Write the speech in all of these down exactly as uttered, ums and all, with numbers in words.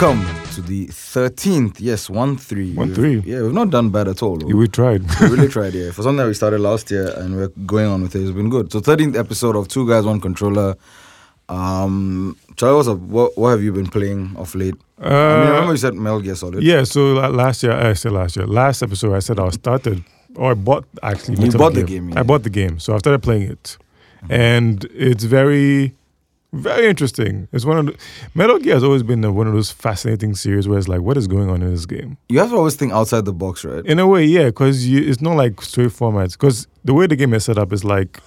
Welcome to the thirteenth. Yes, one three. One three. We've, yeah, we've not done bad at all. Yeah, we tried. We really tried. Yeah, for something that we started last year and we're going on with it, it's been good. So, thirteenth episode of Two Guys, One Controller. Um, Charlie, what's up? What, what have you been playing off late? Uh, I mean, I remember you said Metal Gear Solid. Yeah. So last year, I said last year, last episode, I said I started or I bought actually. You bought the game. game yeah. I bought the game, so I started playing it, mm-hmm. and it's very. Very interesting. It's one of the, Metal Gear has always been a, one of those fascinating series where it's like, what is going on in this game? You have to always think outside the box, right? In a way, yeah, because it's not like straight formats. Because the way the game is set up is like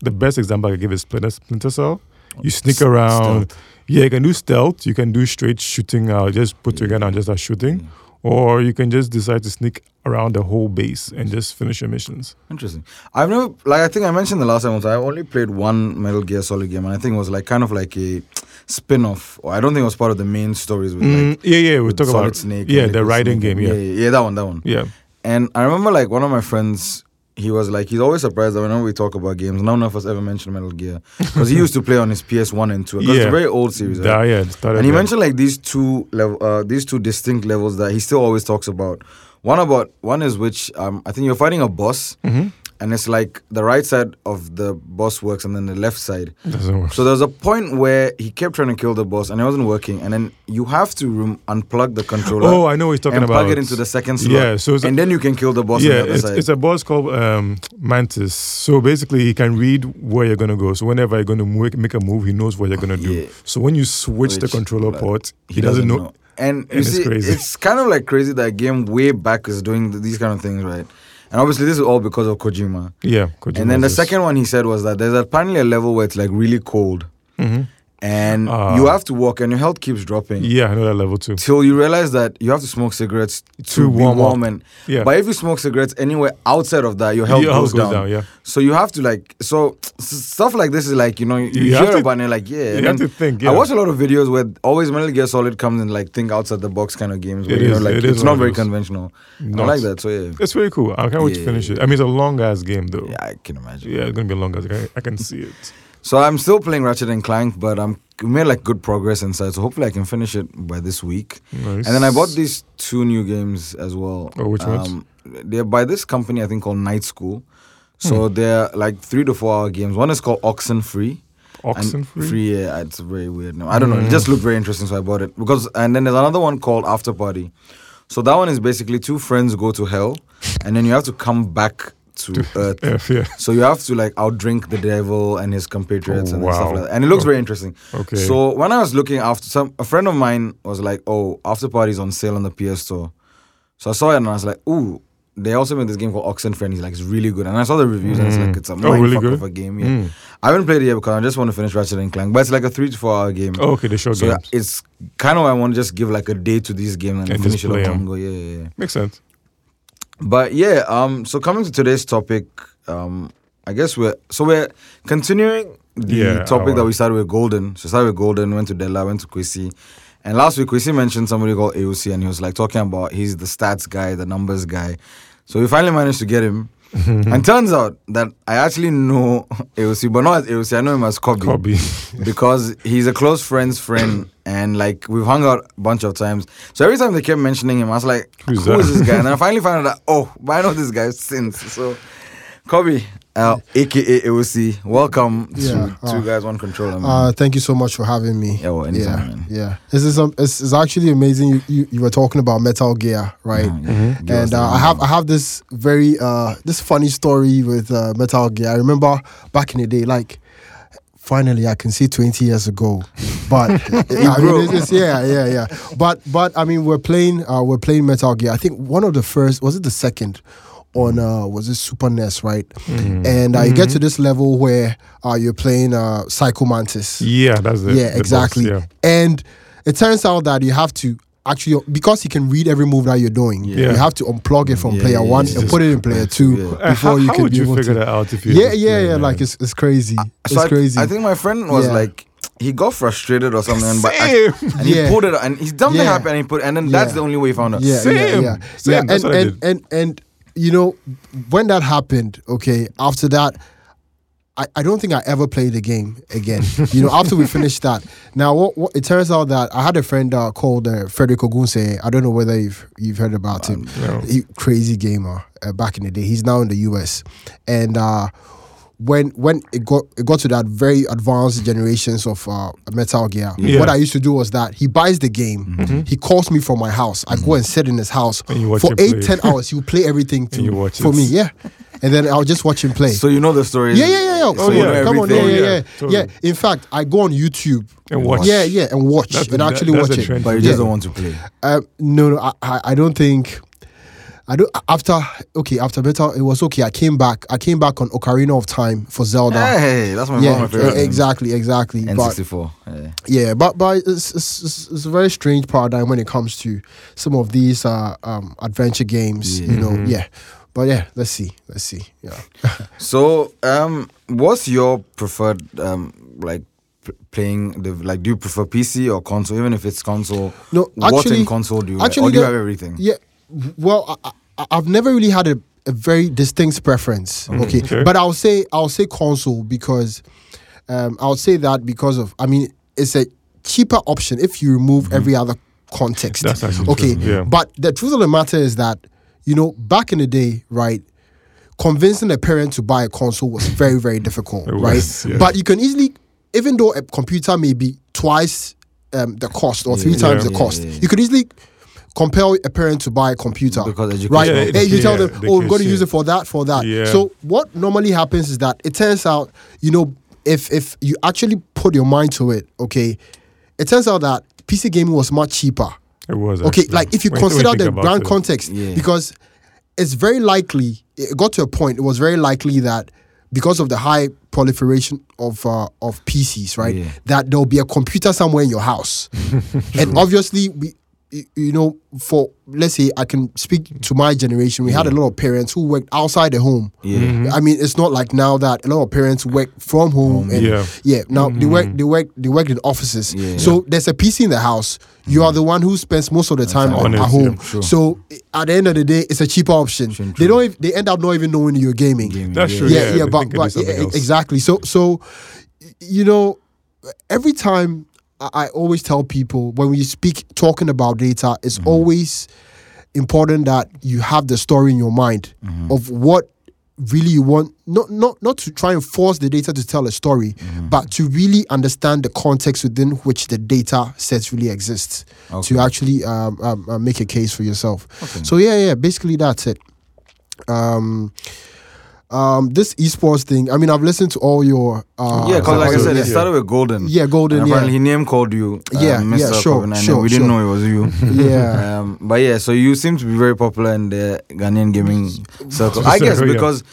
the best example I could give is Splinter, Splinter Cell. You sneak around. Stealth. Yeah, you can do stealth. You can do straight shooting. Uh, just put yeah. your gun out and just start shooting. Yeah. Or you can just decide to sneak around the whole base and just finish your missions. Interesting. I've never, like I think I mentioned the last time, I only played one Metal Gear Solid game, and I think it was like kind of like a spin-off. Or I don't think it was part of the main stories. With like, mm, yeah, yeah, we talk about Snake. Yeah, the riding game. Yeah. yeah, yeah, yeah, that one, that one. Yeah. And I remember like one of my friends. He was like, he's always surprised that whenever we talk about games, none of us ever mentioned Metal Gear. Because he used to play on his P S one and two. Because yeah. it's a very old series, right? Yeah, yeah. And he mentioned like these two level, uh, these two distinct levels that he still always talks about. One about one is which um, I think you're fighting a boss, mm-hmm. and it's like the right side of the boss works and then the left side. Doesn't work. So there's a point where he kept trying to kill the boss and it wasn't working. And then you have to re- unplug the controller. Oh, I know what he's talking and about. And plug it into the second slot. Yeah, so it's and a, then you can kill the boss yeah, on the other it's, side. It's a boss called um, Mantis. So basically he can read where you're going to go. So whenever you're going to make, make a move, he knows what you're going to do. Yeah. So when you switch Which, the controller like, port, he, he doesn't, doesn't know. know. And, and you see, it's, it's kind of like crazy that a game way back is doing these kind of things, right? And obviously, this is all because of Kojima. Yeah, Kojima. And then the is. second one he said was that there's apparently a level where it's like really cold. Mm-hmm. And uh, you have to walk and your health keeps dropping. Yeah, I know that level too. Till you realize that you have to smoke cigarettes to, to be warm. warm and, yeah. But if you smoke cigarettes anywhere outside of that, your health your goes, goes down. down yeah. So you have to like, so stuff like this is like, you know, you, you hear to, about it and you're like, yeah. You have to think, yeah. I watch a lot of videos where always Metal Gear Solid comes in like think outside the box kind of games. Where, it you is, know, like, it it's is not very conventional. Not. I like that, so yeah. It's very cool. I can't wait yeah. to finish it. I mean, it's a long-ass game though. Yeah, I can imagine. Yeah, it's going to be a long-ass game. I can see it. So I'm still playing Ratchet and Clank, but I'm we made like good progress inside. So hopefully I can finish it by this week. Nice. And then I bought these two new games as well. Oh, which um, ones? They're by this company I think called Night School. So hmm. they're like three to four hour games. One is called Oxenfree. Oxenfree? Free, yeah, it's very weird. No, I don't mm. know. It just looked very interesting, so I bought it. Because and then there's another one called After Party. So that one is basically two friends go to hell, and then you have to come back to Earth. F, yeah. So you have to like outdrink the devil and his compatriots oh, and wow. stuff like that. And it looks oh. very interesting. Okay. So when I was looking after some a friend of mine was like, oh, After Party's on sale on the P S Store. So I saw it and I was like, ooh, they also made this game called Oxenfree and he's like, it's really good. And I saw the reviews mm. and it's like it's a mindfuck oh, really of a game. Yeah. Mm. I haven't played it yet because I just want to finish Ratchet and Clank. But it's like a three to four hour game. Oh, okay, they show so games. It's kind of I want to just give like a day to these games and, and finish it up and go, yeah, yeah, yeah. Makes sense. But yeah, um, so coming to today's topic, um, I guess we're so we're continuing the yeah, topic that we started with Golden. So started with Golden, went to Della, went to Kwesi, and last week Kwesi mentioned somebody called A O C, and he was like talking about he's the stats guy, the numbers guy. So we finally managed to get him, and turns out that I actually know A O C, but not as A O C. I know him as Kobe, Kobe. because he's a close friend's friend. And like we've hung out a bunch of times, so every time they kept mentioning him, I was like, Who's "Who that? is this guy?" And then I finally found out that oh, but I know this guy since. So, Kobe, uh, aka A O C, welcome yeah, to uh, Two Guys One Controller. Man. Uh, thank you so much for having me. Yeah, well, anytime, yeah, man. yeah. This is um, it's, it's actually amazing. You, you you were talking about Metal Gear, right? Yeah, yeah. Mm-hmm. And uh, I have I have this very uh this funny story with uh, Metal Gear. I remember back in the day, like. Finally, I can see twenty years ago, but I mean, it's, yeah, yeah, yeah. But but I mean, we're playing uh, we're playing Metal Gear. I think one of the first was it the second on uh, was it Super N E S, right? Mm-hmm. And uh, you mm-hmm. get to this level where uh, you're playing uh, Psycho Mantis. Yeah, that's it. Yeah, the exactly. Boss, yeah. And it turns out that you have to. Actually, because he can read every move that you're doing, yeah. you have to unplug it from yeah, player one and put it in player two yeah. before how, you can. How would you figure to... that out? If you yeah, yeah, yeah, yeah. Like it's it's crazy. I, so it's crazy. I, I think my friend was yeah. like, he got frustrated or something, Same. but I, and he yeah. pulled it out and he's something yeah. happened and he put and then yeah. that's the only way he found out. Yeah, Same. yeah, yeah. Same. yeah. And, that's what and, I did. and and and you know when that happened, okay. After that. I, I don't think I ever played the game again. You know, after we finished that. Now, what, what, it turns out that I had a friend uh, called uh, Frederick Ogunse. I don't know whether you've you've heard about um, him. No. He, crazy gamer uh, back in the day. He's now in the U S. And uh, when when it got it got to that very advanced generations of uh, Metal Gear, yeah. what I used to do was that he buys the game. Mm-hmm. He calls me from my house. I mm-hmm. go and sit in his house for eight, ten hours. He will play everything to, for it. me. Yeah. And then I'll just watch him play. So you know the story. Yeah, yeah, yeah. yeah. So oh, yeah. Come on, yeah, yeah, yeah. Totally. Yeah. In fact, I go on YouTube and watch. Yeah, yeah, and watch that's, and that, actually watch it. Trend. But you yeah. just don't want to play. Uh, no, no, I, I don't think. I don't. After okay, after Metal, it was okay. I came back. I came back on Ocarina of Time for Zelda. Hey, that's my, yeah, one of my favorite. Exactly, exactly. N sixty-four. Yeah, yeah, but but it's, it's it's a very strange paradigm when it comes to some of these uh, um, adventure games. Yeah. You know, mm-hmm. yeah. But yeah, let's see. Let's see. Yeah. So, um, what's your preferred, um, like, p- playing? The, like, do you prefer P C or console? Even if it's console, no. Actually, what in console do you? Actually, or do you have everything? Yeah. Well, I, I, I've never really had a, a very distinct preference. Mm-hmm. Okay, sure. But I'll say I'll say console because, um, I'll say that because of I mean it's a cheaper option if you remove mm-hmm. every other context. That's actually okay. True. Yeah. But the truth of the matter is that, you know, back in the day, right, convincing a parent to buy a console was very, very difficult, was, right? Yeah. But you can easily, even though a computer may be twice um, the cost or three yeah, times yeah, the cost, yeah, yeah. you could easily compel a parent to buy a computer, because right? Yeah, then you yeah, tell them, yeah, oh, we're going to use it for that, for that. Yeah. So what normally happens is that it turns out, you know, if if you actually put your mind to it, okay, it turns out that P C gaming was much cheaper. It was okay, actually. Like if you when, consider when you the brand it. context, yeah. because it's very likely, it got to a point, it was very likely that because of the high proliferation of uh, of P Cs, right, yeah. that there'll be a computer somewhere in your house. And obviously, we, you know, for, let's say, I can speak to my generation, we yeah. had a lot of parents who worked outside the home. Yeah. Mm-hmm. I mean, it's not like now that a lot of parents work from home. And, yeah. yeah. Now, mm-hmm. they work they work, they work in offices. Yeah. So there's a P C in the house. You are the one who spends most of the time at honest, home. Yeah, sure. So at the end of the day, it's a cheaper option. True, true. They don't. Even, they end up not even knowing you're gaming. gaming That's yeah. true. Yeah, yeah, yeah but, but yeah, exactly. So, so you know, every time I, I always tell people when we speak talking about data, it's mm-hmm. always important that you have the story in your mind mm-hmm. of what really you want. Not not not to try and force the data to tell a story, mm-hmm. but to really understand the context within which the data sets really exists okay. to actually um, um, uh, make a case for yourself. Okay. So yeah, yeah, basically that's it. Um, um, this esports thing. I mean, I've listened to all your uh, yeah. Because like I said, it started with Golden. Yeah, Golden. And apparently, yeah. he name called you. Um, yeah, Mister yeah, sure, Covenant, sure. We sure. didn't know it was you. yeah. Um, but yeah, so you seem to be very popular in the Ghanaian gaming circle. I guess because. Yeah.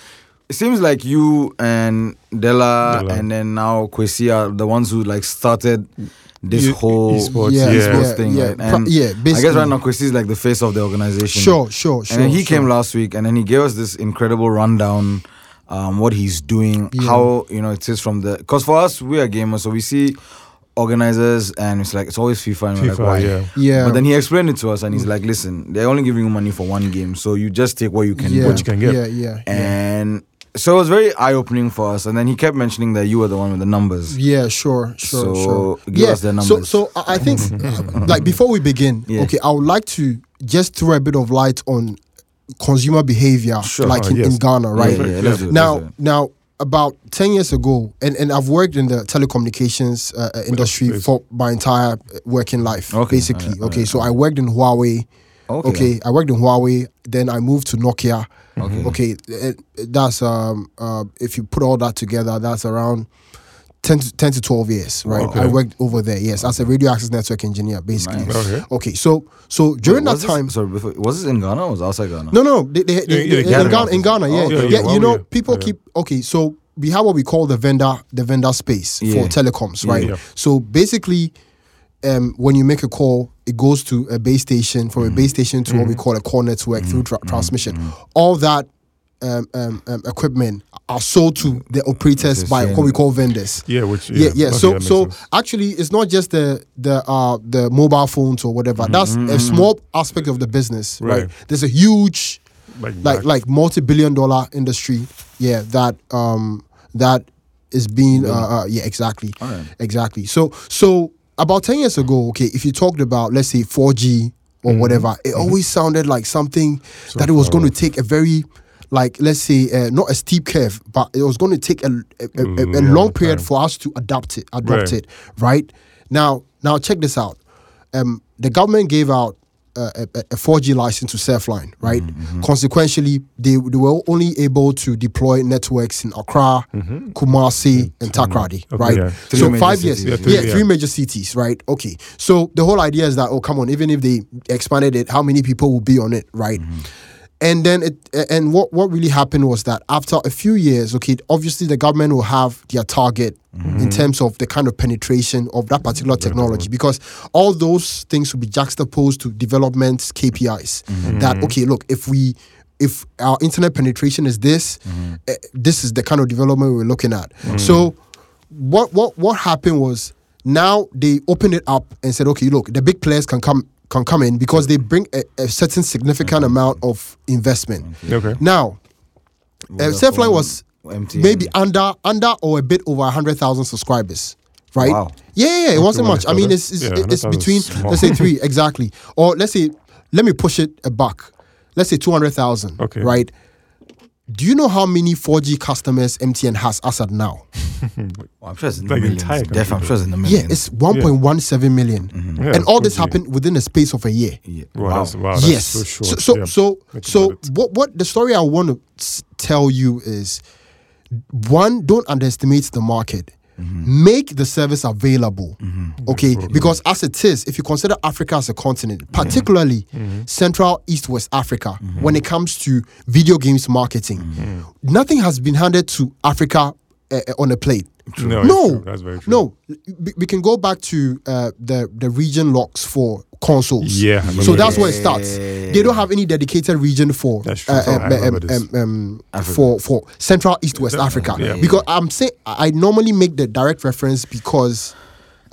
It seems like you and Della, Della and then now Kwesi are the ones who like started this you, whole e-sports, yeah, e-sports yeah, thing. Yeah, right? And yeah, basically. I guess right now Kwesi is like the face of the organization. Sure, sure, sure. And then he sure. came last week and then he gave us this incredible rundown um, what he's doing, yeah. how, you know, it is from the... Because for us, we are gamers, so we see... organizers and it's like it's always FIFA and FIFA, like why yeah. yeah but then he explained it to us and he's like, listen, they're only giving you money for one game, so you just take what you can yeah. what you can get yeah yeah and yeah. so it was very eye-opening for us. And then he kept mentioning that you were the one with the numbers yeah sure sure so sure. give yeah. us the numbers. So, so I think like before we begin yeah. okay I would like to just throw a bit of light on consumer behavior sure. like oh, in, yes. in Ghana right yeah, yeah, let's do it, now let's do it. now About ten years ago, and, and I've worked in the telecommunications uh, industry Please. for my entire working life, okay. basically. All right, all okay, right. so I worked in Huawei. Okay. okay, I worked in Huawei. Then I moved to Nokia. Okay, okay. It, it, that's um uh, if you put all that together, that's around ten to twelve years, right? Okay. I worked over there, yes, okay. as a radio access network engineer, basically. Nice. Okay. okay, so so during Wait, that time... This, sorry, before, was this in Ghana or was it outside Ghana? No, no, they, they, they, yeah, they, yeah, in, Ghana, in Ghana, yeah. Oh, okay. yeah, yeah, yeah you know, people yeah. keep... Okay, so we have what we call the vendor the vendor space yeah. for telecoms, right? Yeah, yeah. So basically, um, when you make a call, it goes to a base station, from mm-hmm. a base station to mm-hmm. what we call a core network mm-hmm. through tra- mm-hmm. transmission. Mm-hmm. All that Um, um, um, equipment are sold to the operators by what we call vendors. Yeah, which yeah, yeah. yeah. So so sense. actually, it's not just the the uh, the mobile phones or whatever. Mm-hmm. That's a small aspect of the business, right? right? There's a huge, like like, like multi-billion dollar industry, yeah. That um that is being really? uh, uh, yeah, exactly, right. exactly. So so about ten years ago, okay, if you talked about, let's say, four G or mm-hmm. whatever, it mm-hmm. always sounded like something so that it was going to take a very, like, let's say, uh, not a steep curve, but it was going to take a, a, mm, a, a yeah, long period time. for us to adapt it, adopt right. it, right? Now, now check this out. Um, the government gave out uh, a, a four G license to Surfline, right? Mm-hmm. Consequently, they, they were only able to deploy networks in Accra, mm-hmm. Kumasi, mm-hmm. and Takrady, okay, right? Yeah. So five cities. years, yeah, three, yeah, three yeah. major cities, right? Okay, so the whole idea is that, oh, come on, even if they expanded it, how many people will be on it, right? Mm-hmm. And then it and what, what really happened was that after a few years, okay, obviously the government will have their target mm-hmm. in terms of the kind of penetration of that particular technology, because all those things will be juxtaposed to development K P Is. Mm-hmm. That, okay, look, if we if our internet penetration is this, mm-hmm. uh, this is the kind of development we're looking at. Mm-hmm. So what what what happened was, now they opened it up and said, okay, look, the big players can come. can come in because they bring a, a certain significant amount of investment. Okay. okay. Now, uh, Surfline was M T N. Maybe under under or a bit over one hundred thousand subscribers, right? Wow. Yeah, yeah, it Not wasn't much. I mean, it's it's, yeah, it's between, small. let's say three, exactly. Or let's say, let me push it back. Let's say two hundred thousand, okay. right? Do you know how many four G customers M T N has as at now? Well, I'm sure it's in the like millions. Definitely, I'm sure it's in the millions. Yeah, it's one point one seven yeah. million. Mm-hmm. Yeah, and all four G. This happened within a space of a year. Yeah. Wow. Wow. That's, wow that's yes. So, short. so, yeah. so, Think so what, what the story I want to tell you is, one, don't underestimate the market. Mm-hmm. Make the service available, mm-hmm. okay? Mm-hmm. Because as it is, if you consider Africa as a continent, particularly mm-hmm. Central, East, West Africa, mm-hmm. when it comes to video games marketing, mm-hmm. nothing has been handed to Africa uh, on a plate. True. No, no, that's very true. No, we, we can go back to uh, the the region locks for consoles. Yeah, so that's where it starts. They don't have any dedicated region for uh, um, um, um, um, for for Central, East, West Africa. Yeah. Because I'm saying I normally make the direct reference because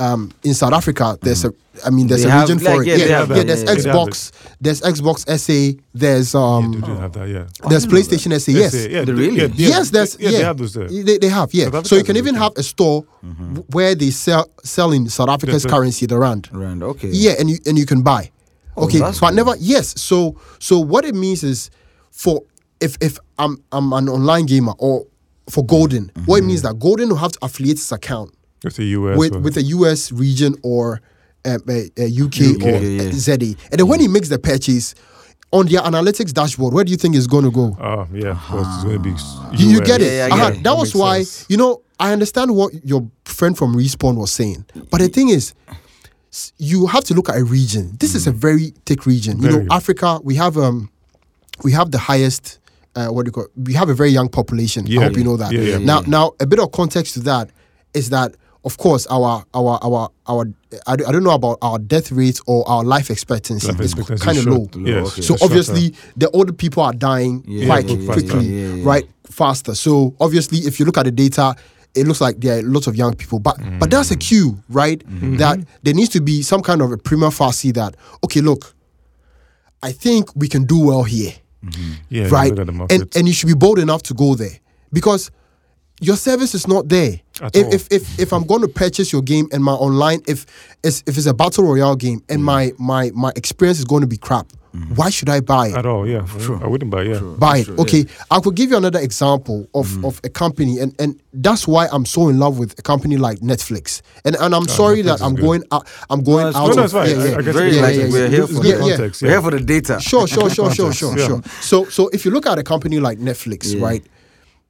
um, in South Africa there's mm. a I mean there's they a region have, for like, it. Yeah, yeah, yeah, yeah there's yeah, Xbox, there's Xbox S A, there's um, yeah, they do have that, yeah. there's PlayStation S A. Yes, S A, yeah, really? Yeah, they, yes, there's yeah, yeah. They have those there. They, they have yeah. So, so you can even have a store mm-hmm. where they sell sell in South Africa's that's currency, the rand. Rand, okay. Yeah, and you and you can buy. Okay, oh, but cool. never yes. So so what it means is, for if if I'm I'm an online gamer or for Golden, mm-hmm. what it means that Golden will have to affiliate its account with the U S with, with a U S region or uh, uh, U K, U K or yeah. Z A, and then when he makes the purchase. On their analytics dashboard, where do you think it's going to go? Oh, uh, yeah, of course, it's going to be. You, you get it. Yeah, yeah, uh-huh. get that it. was that why, sense. you know, I understand what your friend from Respawn was saying, but the thing is, you have to look at a region. This mm. is a very thick region. Very you know, good. Africa. We have um, we have the highest. Uh, what do you call? It? We have a very young population. Yeah, I hope yeah. you know that. Yeah, yeah, yeah, now, yeah. now a bit of context to that is that. Of course, our our our our I don't know about our death rates or our life expectancy. Life is kind of low. low. Yes. Okay. So it's obviously, the older people are dying yeah, quite yeah, quickly, yeah, yeah. right? Faster. So obviously, if you look at the data, it looks like there are lots of young people, but mm. but that's a cue, right? Mm-hmm. That there needs to be some kind of a prima facie that okay, look, I think we can do well here, mm-hmm. yeah, right? And and you should be bold enough to go there because. Your service is not there. At if, all. if if if I'm going to purchase your game and my online, if it's if it's a battle royale game and mm. my my my experience is going to be crap, mm. why should I buy it? At all, yeah, sure. I wouldn't buy, yeah, sure. buy sure, it. Okay, yeah. I could give you another example of, mm. of a company, and, and that's why I'm so in love with a company like Netflix. And and I'm oh, sorry Netflix that I'm good. going out. I'm going no, out. No, of, no, yeah, yeah, I, I very yeah, yeah, we're here for yeah, the context. Yeah. We're here for the data. Sure, sure, sure, sure, sure, yeah. sure. So so if you look at a company like Netflix, yeah. right?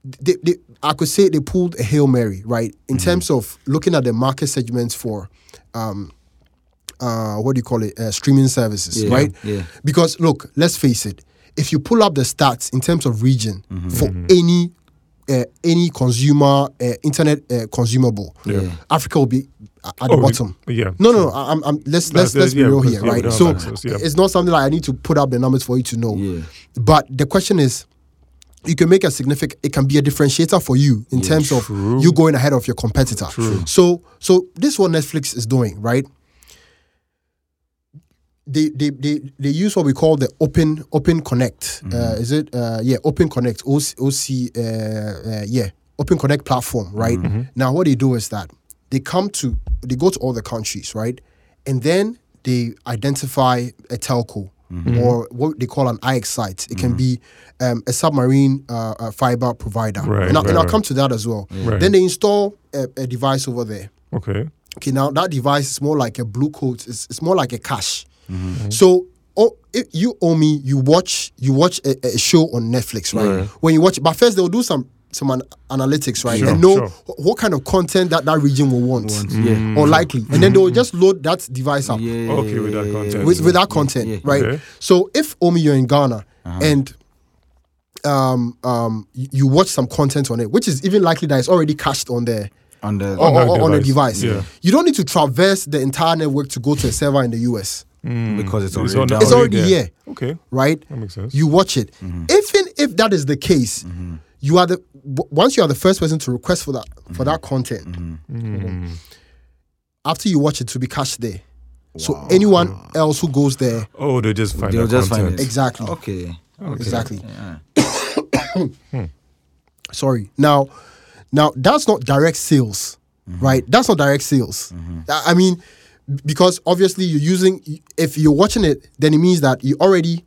They, they, I could say they pulled a Hail Mary, right? In mm-hmm. terms of looking at the market segments for, um, uh, what do you call it, uh, streaming services, yeah, right? Yeah. Because look, let's face it, if you pull up the stats in terms of region mm-hmm. for mm-hmm. any uh, any consumer uh, internet uh, consumable, yeah. Yeah. Africa will be at the oh, bottom. Yeah. No, no, no. I'm, I'm, let's let's let's be yeah, real here, yeah, right? So access, yeah. it's not something like I need to put up the numbers for you to know. Yeah. But the question is. You can make a significant, it can be a differentiator for you in yeah, terms true. of you going ahead of your competitor. True. So, so this is what Netflix is doing, right? They they they, they use what we call the Open Open Connect. Mm-hmm. Uh, is it? Uh, yeah, Open Connect. O C, O C uh, uh, yeah, Open Connect platform, right? Mm-hmm. Now, what they do is that they come to, they go to all the countries, right? And then they identify a telco mm-hmm. or what they call an I X site. It mm-hmm. can be um, a submarine uh, a fiber provider. Right, and, I, right, and I'll come to that as well. Right. Then they install a, a device over there. Okay. Okay, now that device is more like a blue coat. It's, it's more like a cash. Mm-hmm. So, oh, if you owe me, you watch you watch a, a show on Netflix, right? Yeah. When you watch, but first they'll do some some an- analytics, right? Sure, and know sure. what kind of content that that region will want, want. Yeah. Mm-hmm. or likely. And then they'll just load that device up. Yeah. Okay, with that content. With, with that content, yeah. right? Okay. So if Omi, you're in Ghana uh-huh. and um um you watch some content on it, which is even likely that it's already cached on there. On the, or, on, or, or on the device. Yeah. You don't need to traverse the entire network to go to a server in the U S. Mm. Because it's already, it's already, it's already here. Okay. Right? That makes sense. You watch it. Mm-hmm. Even if that is the case, mm-hmm. you are the once you are the first person to request for that mm-hmm. for that content. Mm-hmm. Mm-hmm. After you watch it, to be cached there. Wow. So anyone else who goes there, oh, they just find, they'll just content. Find it. Exactly. Okay. okay. Exactly. Yeah. hmm. Sorry. Now. Now, that's not direct sales, mm-hmm. right? That's not direct sales. Mm-hmm. I mean, because obviously you're using, if you're watching it, then it means that you already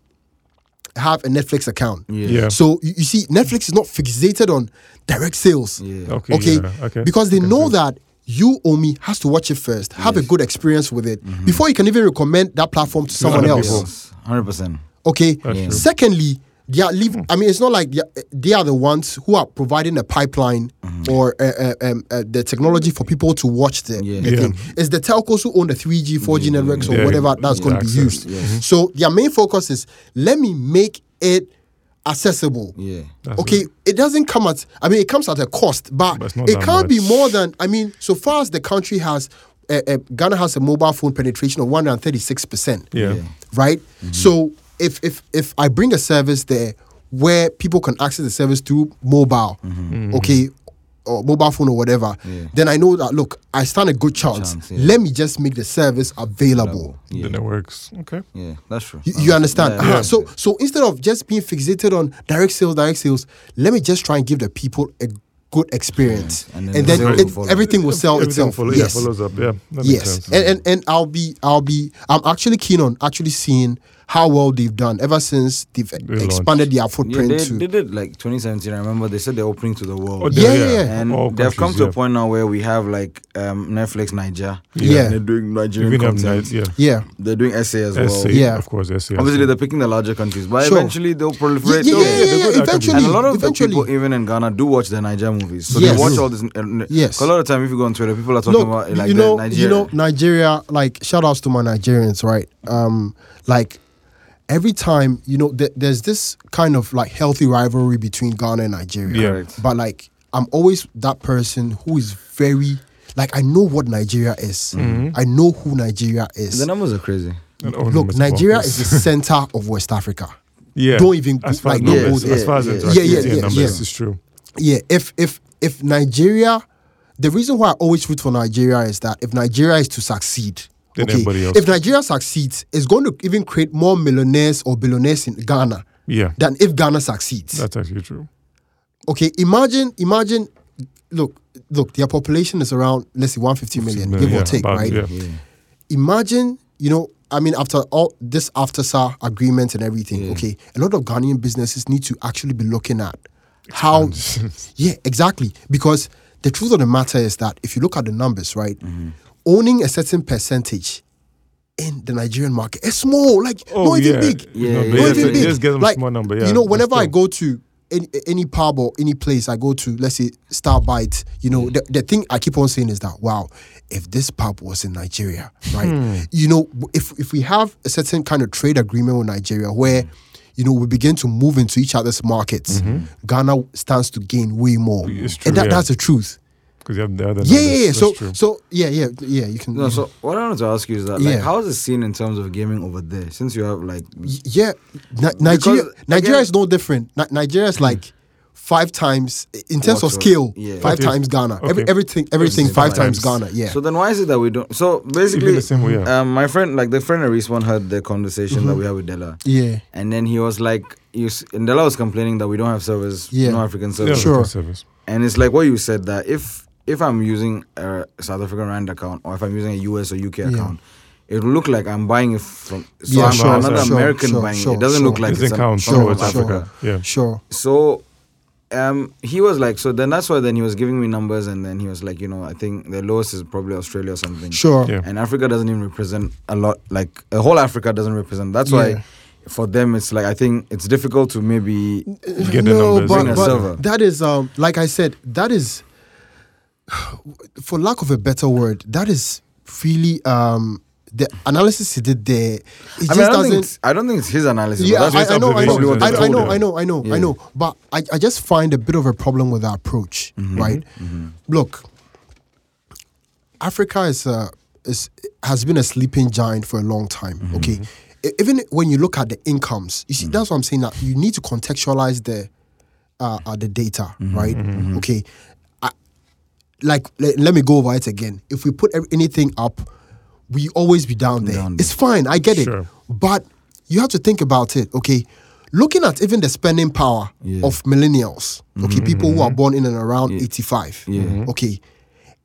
have a Netflix account. Yeah. yeah. So, you, you see, Netflix is not fixated on direct sales. Yeah. Okay. Okay? Yeah. okay. Because they okay. know that you, Omi, has to watch it first, have yes. a good experience with it, mm-hmm. before you can even recommend that platform to someone else. one hundred percent. Okay. Yeah. Secondly, They are leaving, I mean, it's not like they are, they are the ones who are providing a pipeline mm-hmm. or uh, uh, um, uh, the technology for people to watch the, yeah. the yeah. thing. It's the telcos who own the three G, four G yeah. networks or yeah. whatever that's yeah. going to be used. Yeah. Mm-hmm. So their main focus is, let me make it accessible. Yeah. That's okay. It. it doesn't come at, I mean, it comes at a cost, but, but it can't much. be more than, I mean, so far as the country has, uh, uh, Ghana has a mobile phone penetration of one hundred thirty-six percent. Yeah. yeah. Right? Mm-hmm. So, If if if I bring a service there where people can access the service through mobile, mm-hmm. okay, or mobile phone or whatever, yeah. then I know that, look, I stand a good chance. chance yeah. Let me just make the service available. Yeah. Then it works. Okay. Yeah, that's true. You, you that's understand? Yeah, yeah. Uh-huh. So so instead of just being fixated on direct sales, direct sales, let me just try and give the people a good experience, yeah. and then, and then, then it, will everything will sell everything itself. Follow, yes. Yeah, follows up. Yeah. That yes. Makes sense. And, and and I'll be I'll be I'm actually keen on actually seeing how well they've done ever since they've they expanded launched. their footprint. Yeah, they, to they did like twenty seventeen. I remember they said they're opening to the world. Oh, yeah, yeah, yeah. And all they've come to yeah. a point now where we have like um, Netflix Niger. Yeah. yeah. They're doing Nigerian content. Ni- yeah. yeah. They're doing S A as well. S A, yeah. Of course, S A. Obviously, they're picking the larger countries, but sure. eventually they'll proliferate. Yeah, yeah, yeah. yeah, yeah, yeah. Eventually. And a lot of eventually. the people, even in Ghana, do watch the Niger movies. So yes. they watch all this. Uh, yes. A lot of time, if you go on Twitter, people are talking Look, about like you know, Nigeria. You know, Nigeria, like, shout outs to my Nigerians, right? Um, Like, every time, you know, th- there's this kind of like healthy rivalry between Ghana and Nigeria. Yeah. Right. But like, I'm always that person who is very, like, I know what Nigeria is. Mm-hmm. I know who Nigeria is. The numbers are crazy. Look, Nigeria is the center of West Africa. Yeah. Don't even as far like, as numbers, yeah, as far as yeah, yeah, yeah, yeah, numbers, yeah. This is true. Yeah. If if if Nigeria, the reason why I always root for Nigeria is that if Nigeria is to succeed. Okay. If Nigeria succeeds, it's going to even create more millionaires or billionaires in Ghana yeah. than if Ghana succeeds. That's actually true. Okay, imagine, imagine, look, look, their population is around, let's say, one hundred fifty million, million give yeah, or take, about, right? Yeah. Yeah. Imagine, you know, I mean, after all this AfterSAR agreement and everything, yeah. okay, a lot of Ghanaian businesses need to actually be looking at how, yeah, exactly. Because the truth of the matter is that if you look at the numbers, right, mm-hmm. owning a certain percentage in the Nigerian market, it's small, like oh, not even yeah. big, yeah, not yeah, even yeah, big. You just get them like, small number, yeah. You know, whenever I go to any, any pub or any place, I go to, let's say, Starbite. You know, mm. the, the thing I keep on saying is that, wow, if this pub was in Nigeria, right? Mm. You know, if if we have a certain kind of trade agreement with Nigeria, where mm. you know, we begin to move into each other's markets, mm-hmm. Ghana stands to gain way more, it's true, and that, yeah. that's the truth. Because you have the other yeah, numbers. yeah, yeah. So, true. so yeah, yeah, yeah. You can. No, yeah. So what I wanted to ask you is that, like, yeah. how is the scene in terms of gaming over there? Since you have like, yeah, Ni- Nigeria, Nigeria is no different. Ni- Nigeria is like five times in terms of scale, yeah. five okay. times Ghana. Okay. Every, everything, everything, five, five times. times Ghana. Yeah. So then, why is it that we don't? So basically, way, yeah. um, my friend, like the friend at Respawn, heard the conversation mm-hmm. that we had with Della. Yeah. And then he was like, you. And Della was complaining that we don't have service, yeah. no African service. Yeah, sure. African service. And it's like what you said, that if if I'm using a South African Rand account, or if I'm using a U S or U K account, yeah. it will look like I'm buying it from so yeah, I'm sure, another sure, American sure, buying sure, it. It doesn't sure. look like it's from sure, South sure, Africa. Yeah. Sure. So um, he was like, so then that's why then he was giving me numbers, and then he was like, you know, I think the lowest is probably Australia or something. Sure. Yeah. And Africa doesn't even represent a lot, like a whole Africa doesn't represent. That's yeah. why for them, it's like, I think it's difficult to maybe get no, the numbers in a server. That is, um, like I said, that is, for lack of a better word, that is really um, the analysis he did there. It I just mean, I, don't doesn't, I don't think it's his analysis. Yeah, that's I, I, know, I, know, I, I know, I know, I know, yeah. I know. But I, I just find a bit of a problem with that approach, mm-hmm. right? Mm-hmm. Look, Africa is, uh, is has been a sleeping giant for a long time. Mm-hmm. Okay. Even when you look at the incomes, you see, mm-hmm. that's what I'm saying, that you need to contextualize the uh, uh, the data, mm-hmm, right? Mm-hmm. Okay. I, like, le- let me go over it again. If we put anything up, we always be down there. Down there. It's fine, I get sure. it. But you have to think about it, okay? Looking at even the spending power yeah. of millennials, mm-hmm, okay, people mm-hmm. who are born in and around yeah. eighty-five, yeah. Mm-hmm. okay,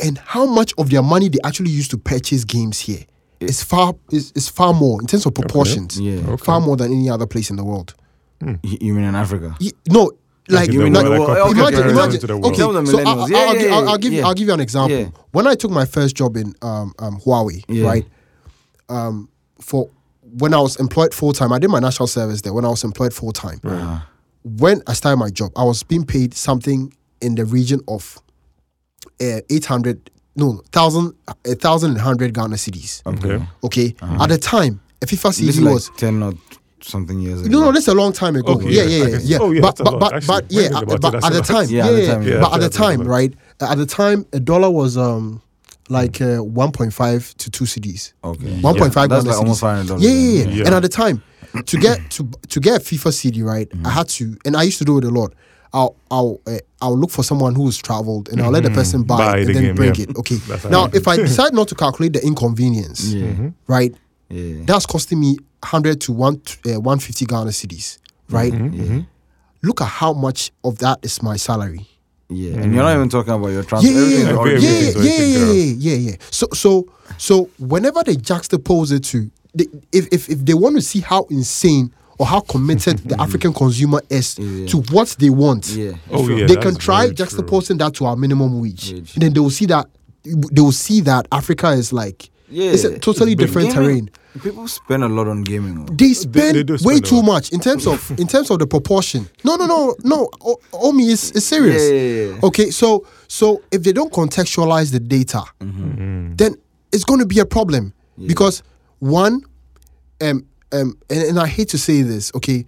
and how much of their money they actually use to purchase games here. It's far is is far more in terms of proportions. Okay. Yeah. Okay. Far more than any other place in the world. Mm. Y- you mean in Africa? Y- no, like, like you mean like, like, well, okay, imagine, imagine. Okay, so I, I, yeah, I'll, yeah, yeah, I'll, I'll give yeah. I'll give you an example. Yeah. When I took my first job in um, um Huawei, yeah. right? Um, for when I was employed full time, I did my national service there. When I was employed full time, right. when I started my job, I was being paid something in the region of uh, eight hundred. No, thousand, a thousand and hundred Ghana cedis. Okay. Okay. Uh-huh. At the time, a FIFA C D like was ten or something years ago. No, no, that's a long time ago. Okay, yeah, yeah, yeah, yeah. Oh, yeah, but but but, but yeah, at, but at the time, yeah, yeah, yeah. But at the time, right? At the time, a dollar was um like uh, one point five to two cedis. Okay. One point yeah, five Ghana like almost five hundred dollars. Yeah, yeah, yeah, yeah. And at the time, to get to to get a FIFA C D, right? Mm. I had to, and I used to do it a lot. I'll I'll uh, I'll look for someone who's traveled, and I'll mm-hmm. let the person buy, buy it and the then game, bring yeah. it. Okay. Now, if I decide not to calculate the inconvenience, yeah. mm-hmm. right, yeah. that's costing me hundred to one uh, one fifty Ghana cedis, right? Mm-hmm. Mm-hmm. Look at how much of that is my salary. Yeah, mm-hmm. and you're not even talking about your transfer. Yeah, yeah, yeah, yeah, yeah, yeah, yeah. So so so whenever they juxtapose it to, they, if if if they want to see how insane or how committed the African consumer is yeah. to what they want. Yeah. Oh, yeah, they can try juxtaposing that to our minimum wage. wage. And then they will see that they will see that Africa is like yeah. it's a totally it's different gaming. terrain. People spend a lot on gaming. They spend, they, they spend way too much in terms of in terms of the proportion. No, no, no, no. O- Omi is is serious. Yeah, yeah, yeah. Okay, so so if they don't contextualize the data, mm-hmm. then it's going to be a problem yeah. because one, um. Um, and, and I hate to say this, okay,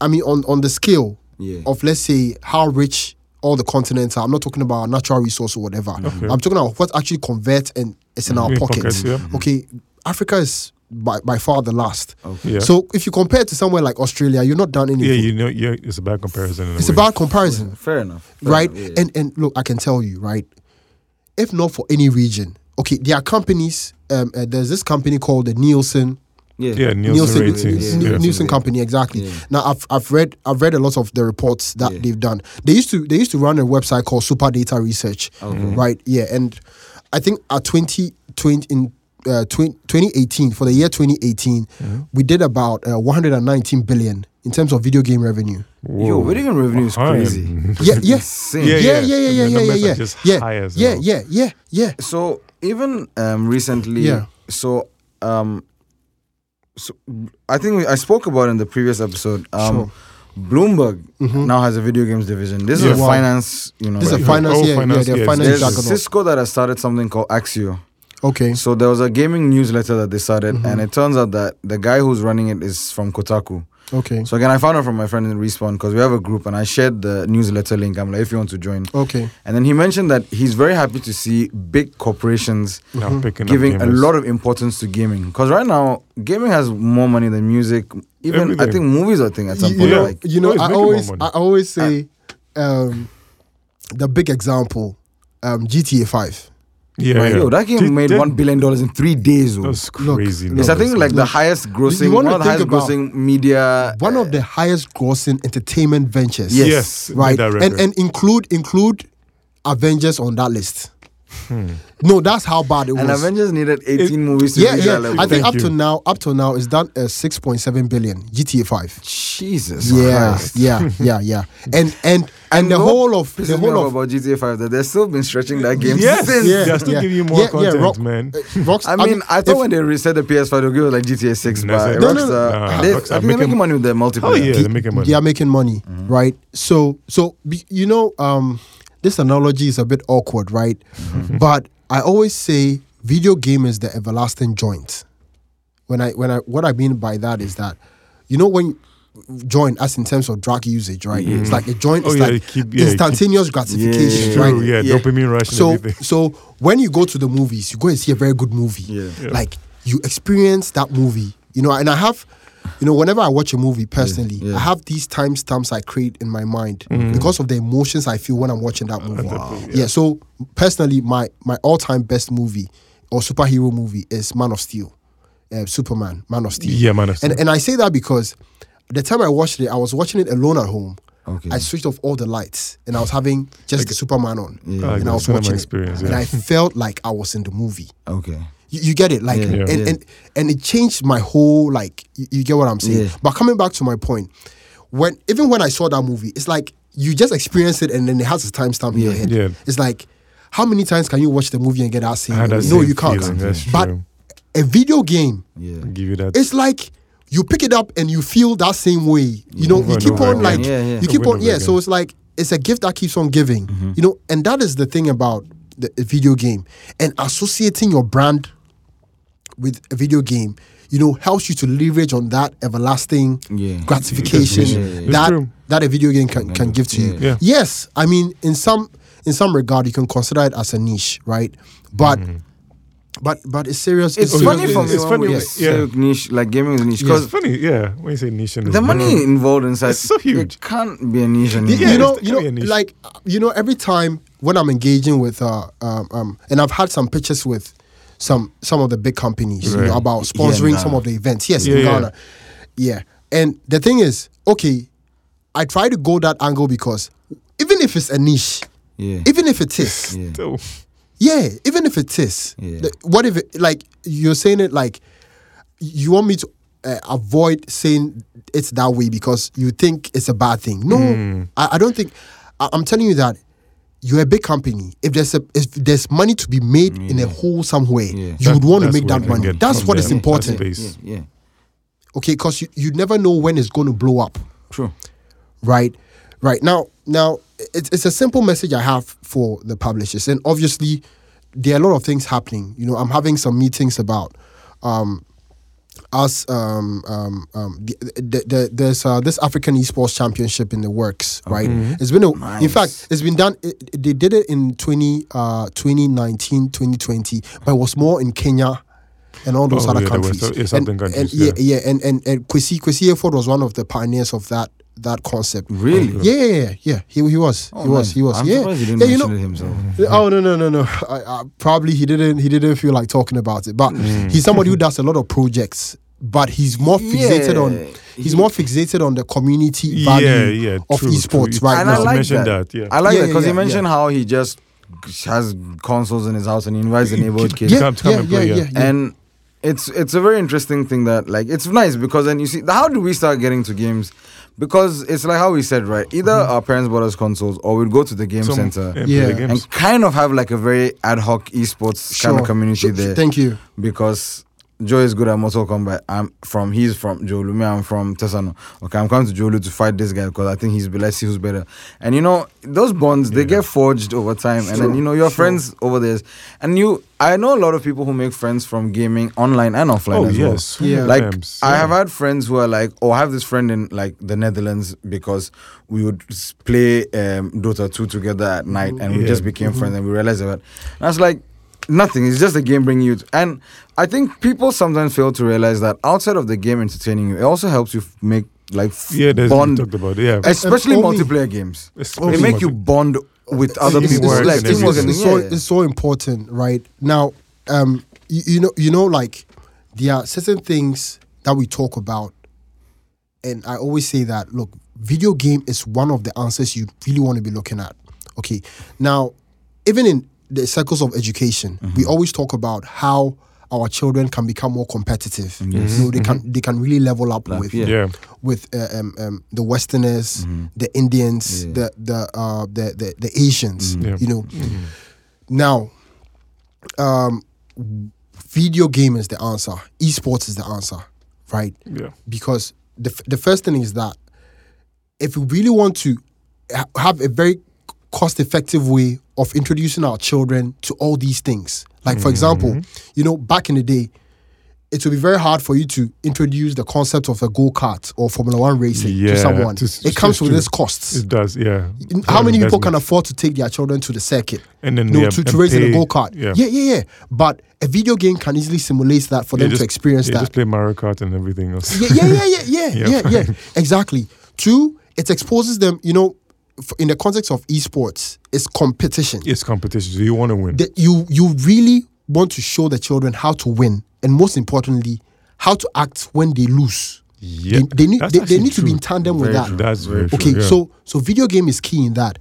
I mean on, on the scale yeah. of, let's say, how rich all the continents are. I'm not talking about natural resource or whatever. Okay. I'm talking about what actually converts and it's in our pockets. Yeah. Okay, Africa is by, by far the last. Okay. Yeah. So if you compare it to somewhere like Australia, you're not done anything. Yeah, you know, yeah, it's a bad comparison. It's a bad comparison. Fair enough. Fair right? Enough, yeah. And and look, I can tell you, right? If not for any region, okay, there are companies. Um, uh, there's this company called the Nielsen. Yeah, yeah, Nielsen, Nielsen, Nielsen, yeah. Nielsen yeah. company, exactly. Yeah. Now I've I've read I've read a lot of the reports that yeah. they've done. They used to they used to run a website called Super Data Research, okay. right? Yeah, and I think at twenty, twenty in uh, twenty, twenty eighteen for the year twenty eighteen, mm-hmm. we did about uh, one hundred nineteen billion in terms of video game revenue. Whoa. Yo, video game revenue is crazy. yeah, yeah. yeah, yeah, yeah, yeah, yeah, yeah, yeah, yeah, yeah, yeah, well. yeah, yeah, yeah. So even um, recently, yeah. so um. So, I think we, I spoke about it in the previous episode. Um, sure. Bloomberg mm-hmm. now has a video games division. This yeah. is a wow. finance, you know. This right? is a finance, oh, yeah, finance, yeah, yeah, yeah. finance There's Cisco that has started something called Axio. Okay. So there was a gaming newsletter that they started, mm-hmm. and it turns out that the guy who's running it is from Kotaku. Okay. So again, I found out from my friend in Respawn because we have a group, and I shared the newsletter link. I'm like, if you want to join. Okay. And then he mentioned that he's very happy to see big corporations mm-hmm. giving a lot of importance to gaming because right now gaming has more money than music. Even Everything. I think movies are thing at some you point. Know, like, you know, I always I always say um, the big example um, G T A five. Yeah, like, yeah. Yo, that game did, made did, one billion dollars in three days. Though. That's crazy. Look, it's I think like the highest grossing, one of the highest grossing media, one of the highest grossing entertainment ventures. Yes, yes, right, and and include include Avengers on that list. Hmm. No, that's how bad it was. And Avengers needed eighteen it, movies to yeah, reach yeah. that level. I think Thank up you. to now, up to now, it's done uh, six point seven billion. G T A five. Jesus. Yeah, Christ. yeah, yeah, yeah. And and and, and the whole of the whole of about G T A five that they've still been stretching that game. Yes, since. Yeah, they're still yeah. giving you more yeah, content, yeah, Rock, man. Uh, Rock's, I mean, I, mean, I thought if, when they reset the P S five, they'll give it like G T A six. No, but no, no, Rockstar, nah, they, Rockstar I think making, they're making money with their multiplayer. Oh yeah, they're making money. They are making money, right? So so you know. um This analogy is a bit awkward, right? Mm-hmm. But I always say video game is the everlasting joint. When I when I what I mean by that is that, you know, when joint as in terms of drug usage, right? Mm-hmm. It's like a joint oh, is yeah, like keep, yeah, instantaneous keep, gratification, yeah, right? True, yeah, yeah, dopamine rush. So and everything. So when you go to the movies, you go and see a very good movie. Yeah. Yeah. Like you experience that movie, you know. And I have. You know, whenever I watch a movie personally, yeah, yeah. I have these timestamps I create in my mind mm-hmm. because of the emotions I feel when I'm watching that movie. Wow. Wow. Yeah. yeah, so personally, my, my all-time best movie or superhero movie is Man of Steel, uh, Superman, Man of Steel. Yeah, Man of Steel. And, and I say that because the time I watched it, I was watching it alone at home. Okay. I switched off all the lights and I was having just like, the Superman on. Yeah. Like and I was watching it. Yeah. And I felt like I was in the movie. Okay. You, you get it, like, yeah, and, yeah. and and and it changed my whole, like, you, you get what I'm saying. Yeah. But coming back to my point, when even when I saw that movie, it's like you just experience it, and then it has a timestamp in yeah. your head. Yeah. It's like, how many times can you watch the movie and get that scene? Ah, that no, you can't. But true. A video game, yeah, give you that. It's like you pick it up and you feel that same way. You yeah. know, you keep on like, you keep on, yeah. So it's like it's a gift that keeps on giving. Mm-hmm. You know, and that is the thing about the video game and associating your brand with a video game, you know, helps you to leverage on that everlasting yeah. gratification yeah, yeah, yeah. that that a video game can, can give to yeah. you. Yeah. Yes, I mean, in some in some regard, you can consider it as a niche, right? But mm-hmm. but but it's serious. It's, it's funny for me. It's funny. Yes. Yeah. Niche, like gaming is niche. Because it's funny. Yeah, when you say niche, and the money real. involved inside it's so huge. It can't be a niche. And yeah, you know, you know, like you know, every time when I'm engaging with, uh, um, um, and I've had some pitches with. Some some of the big companies right. you know, about sponsoring yeah, some of the events. Yes, yeah, in Ghana. Yeah. yeah. And the thing is, okay, I try to go that angle because even if it's a niche, yeah. even if it is, yeah, yeah even if it is, yeah. like, what if it, like, you're saying it like, you want me to uh, avoid saying it's that way because you think it's a bad thing. No, mm. I, I don't think, I, I'm telling you that you're a big company. If there's a, if there's money to be made yeah. in a wholesome way, yeah. you that, would want to make that money. That's what is important. Yeah, yeah. Okay, because you, you never know when it's going to blow up. True. Right? Right. Now, now it's, it's a simple message I have for the publishers. And obviously, there are a lot of things happening. You know, I'm having some meetings about um, us, um, um, um, the, the, the, there's uh, this African Esports Championship in the works, right? Okay. It's been, a, nice. in fact, it's been done, it, they did it in twenty, uh, twenty nineteen, twenty twenty, but it was more in Kenya and all those oh, other yeah, countries. There were, yeah, something and, countries. And, yeah, yeah, yeah, and, and, and Kwesi, Kwesi Efford was one of the pioneers of that that concept. Really? Yeah, yeah, yeah. yeah. He, he was. Oh, he was. He was. I'm yeah. surprised he didn't yeah, you know, mention it himself. Oh, no, no, no, no. I, I, probably he didn't He didn't feel like talking about it. But mm. he's somebody who does a lot of projects, but he's more fixated yeah. on he's more fixated on the community value yeah, yeah, of true, esports true. right and now. I like that. that yeah. I like yeah, that because yeah, yeah, he mentioned yeah. how he just has consoles in his house and he invites the neighborhood kids. Yeah, to come yeah, and play. Yeah, yeah, yeah. And it's, it's a very interesting thing that, like, it's nice because then you see, how do we start getting to games? Because it's like how we said, right? Either mm-hmm. our parents bought us consoles or we'd go to the game Some, center yeah, yeah. and kind of have like a very ad hoc esports sure. kind of community there. Thank you. Because Joe is good at Mortal Kombat. I'm from, he's from Jolu. Me, I'm from Tesano. Okay, I'm coming to Jolu to fight this guy because I think he's, let's see who's better. And you know, those bonds, yeah. they get forged over time. Sure. And then, you know, your sure. friends over there. And you, I know a lot of people who make friends from gaming online and offline oh, as yes. well. Yeah. Like, yeah. I have had friends who are like, oh, I have this friend in like the Netherlands because we would play um, Dota two together at night and yeah. we just became mm-hmm. friends and we realized that. And I was like, nothing. It's just a game bringing you... T- and I think people sometimes fail to realize that outside of the game entertaining you, it also helps you f- make, like, f- yeah, bond. Yeah, talked about it, yeah. Especially multiplayer games. They make you bond with other it's, people. It's, like, it's, it's, so, it's so important, right? Now, um, you, you know, you know, like there are certain things that we talk about, and I always say that, look, video game is one of the answers you really want to be looking at. Okay, now, even in the circles of education, mm-hmm. we always talk about how our children can become more competitive. Yes. You know, they mm-hmm. can they can really level up Love, with yeah. Yeah. with uh, um, um, the Westerners, mm-hmm. the Indians, yeah. the the uh the the, the Asians. Mm-hmm. Yeah. You know, mm-hmm. now, um, video game is the answer. Esports is the answer, right? Yeah. Because the f- the first thing is that if we really want to ha- have a very cost-effective way of introducing our children to all these things. Like, for example, mm-hmm. you know, back in the day, it would be very hard for you to introduce the concept of a go-kart or Formula One racing yeah, to someone. To, to, it comes to, with its costs. It does, yeah. How many people can afford to take their children to the circuit? And then no, yeah, to, to and race pay, in a go-kart? Yeah. yeah, yeah, yeah. But a video game can easily simulate that for yeah, them just, to experience yeah, that. Just play Mario Kart and everything else. Yeah, yeah, yeah, yeah, yeah, yeah, yeah, yeah. Exactly. Two, it exposes them, you know, in the context of esports, it's competition. It's competition. Do you want to win? The, you you really want to show the children how to win, and most importantly, how to act when they lose. Yeah, they, they need they, they need true. to be in tandem very with that. True. That's very okay. True, yeah. So so video game is key in that.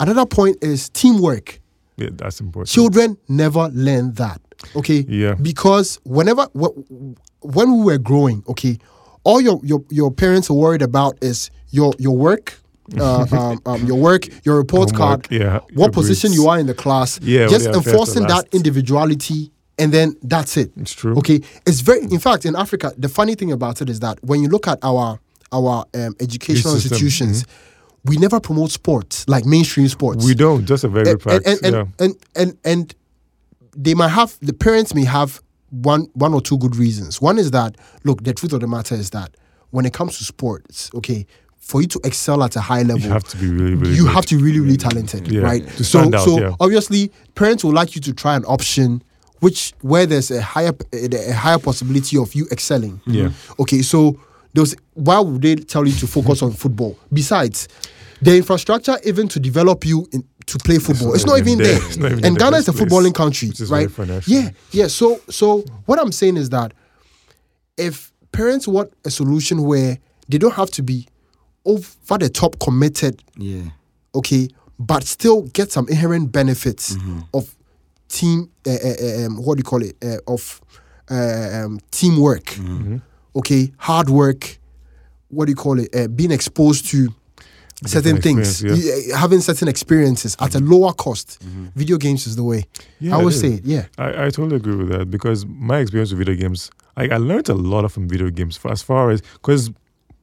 Another point is teamwork. Yeah, that's important. Children never learn that. Okay. Yeah. Because whenever when we were growing, okay, all your your, your parents are worried about is your your work. uh, um, um, your work, your report Homework, card, yeah, what position grades. You are in the class, yeah, just yeah, enforcing that individuality, and then that's it. It's true. Okay, it's very. In fact, in Africa, the funny thing about it is that when you look at our our um, educational This institutions, mm-hmm. we never promote sports like mainstream sports. We don't. Just a very and practice, and, and, yeah. and, and and and they might have the parents may have one one or two good reasons. One is that look, the truth of the matter is that when it comes to sports, okay. For you to excel at a high level, you have to be really, really. You good. have to be really, really talented, yeah. right? To so, out, so yeah. obviously, parents would like you to try an option which where there's a higher, a higher possibility of you excelling. Yeah. Okay, so those why would they tell you to focus on football? Besides, the infrastructure even to develop you in, to play football, it's, it's not, not even there. there. Not even and there Ghana is a footballing country, which is right? Yeah, yeah. So, so what I'm saying is that if parents want a solution where they don't have to be over the top committed, yeah, okay, but still get some inherent benefits mm-hmm. of team, uh, uh, um, what do you call it, uh, of uh, um, teamwork, mm-hmm. okay, hard work, what do you call it, uh, being exposed to certain things, yeah. having certain experiences at a lower cost. Mm-hmm. Video games is the way. Yeah, I would say, yeah. I, I totally agree with that because my experience with video games, I, I learned a lot from video games for, as far as, because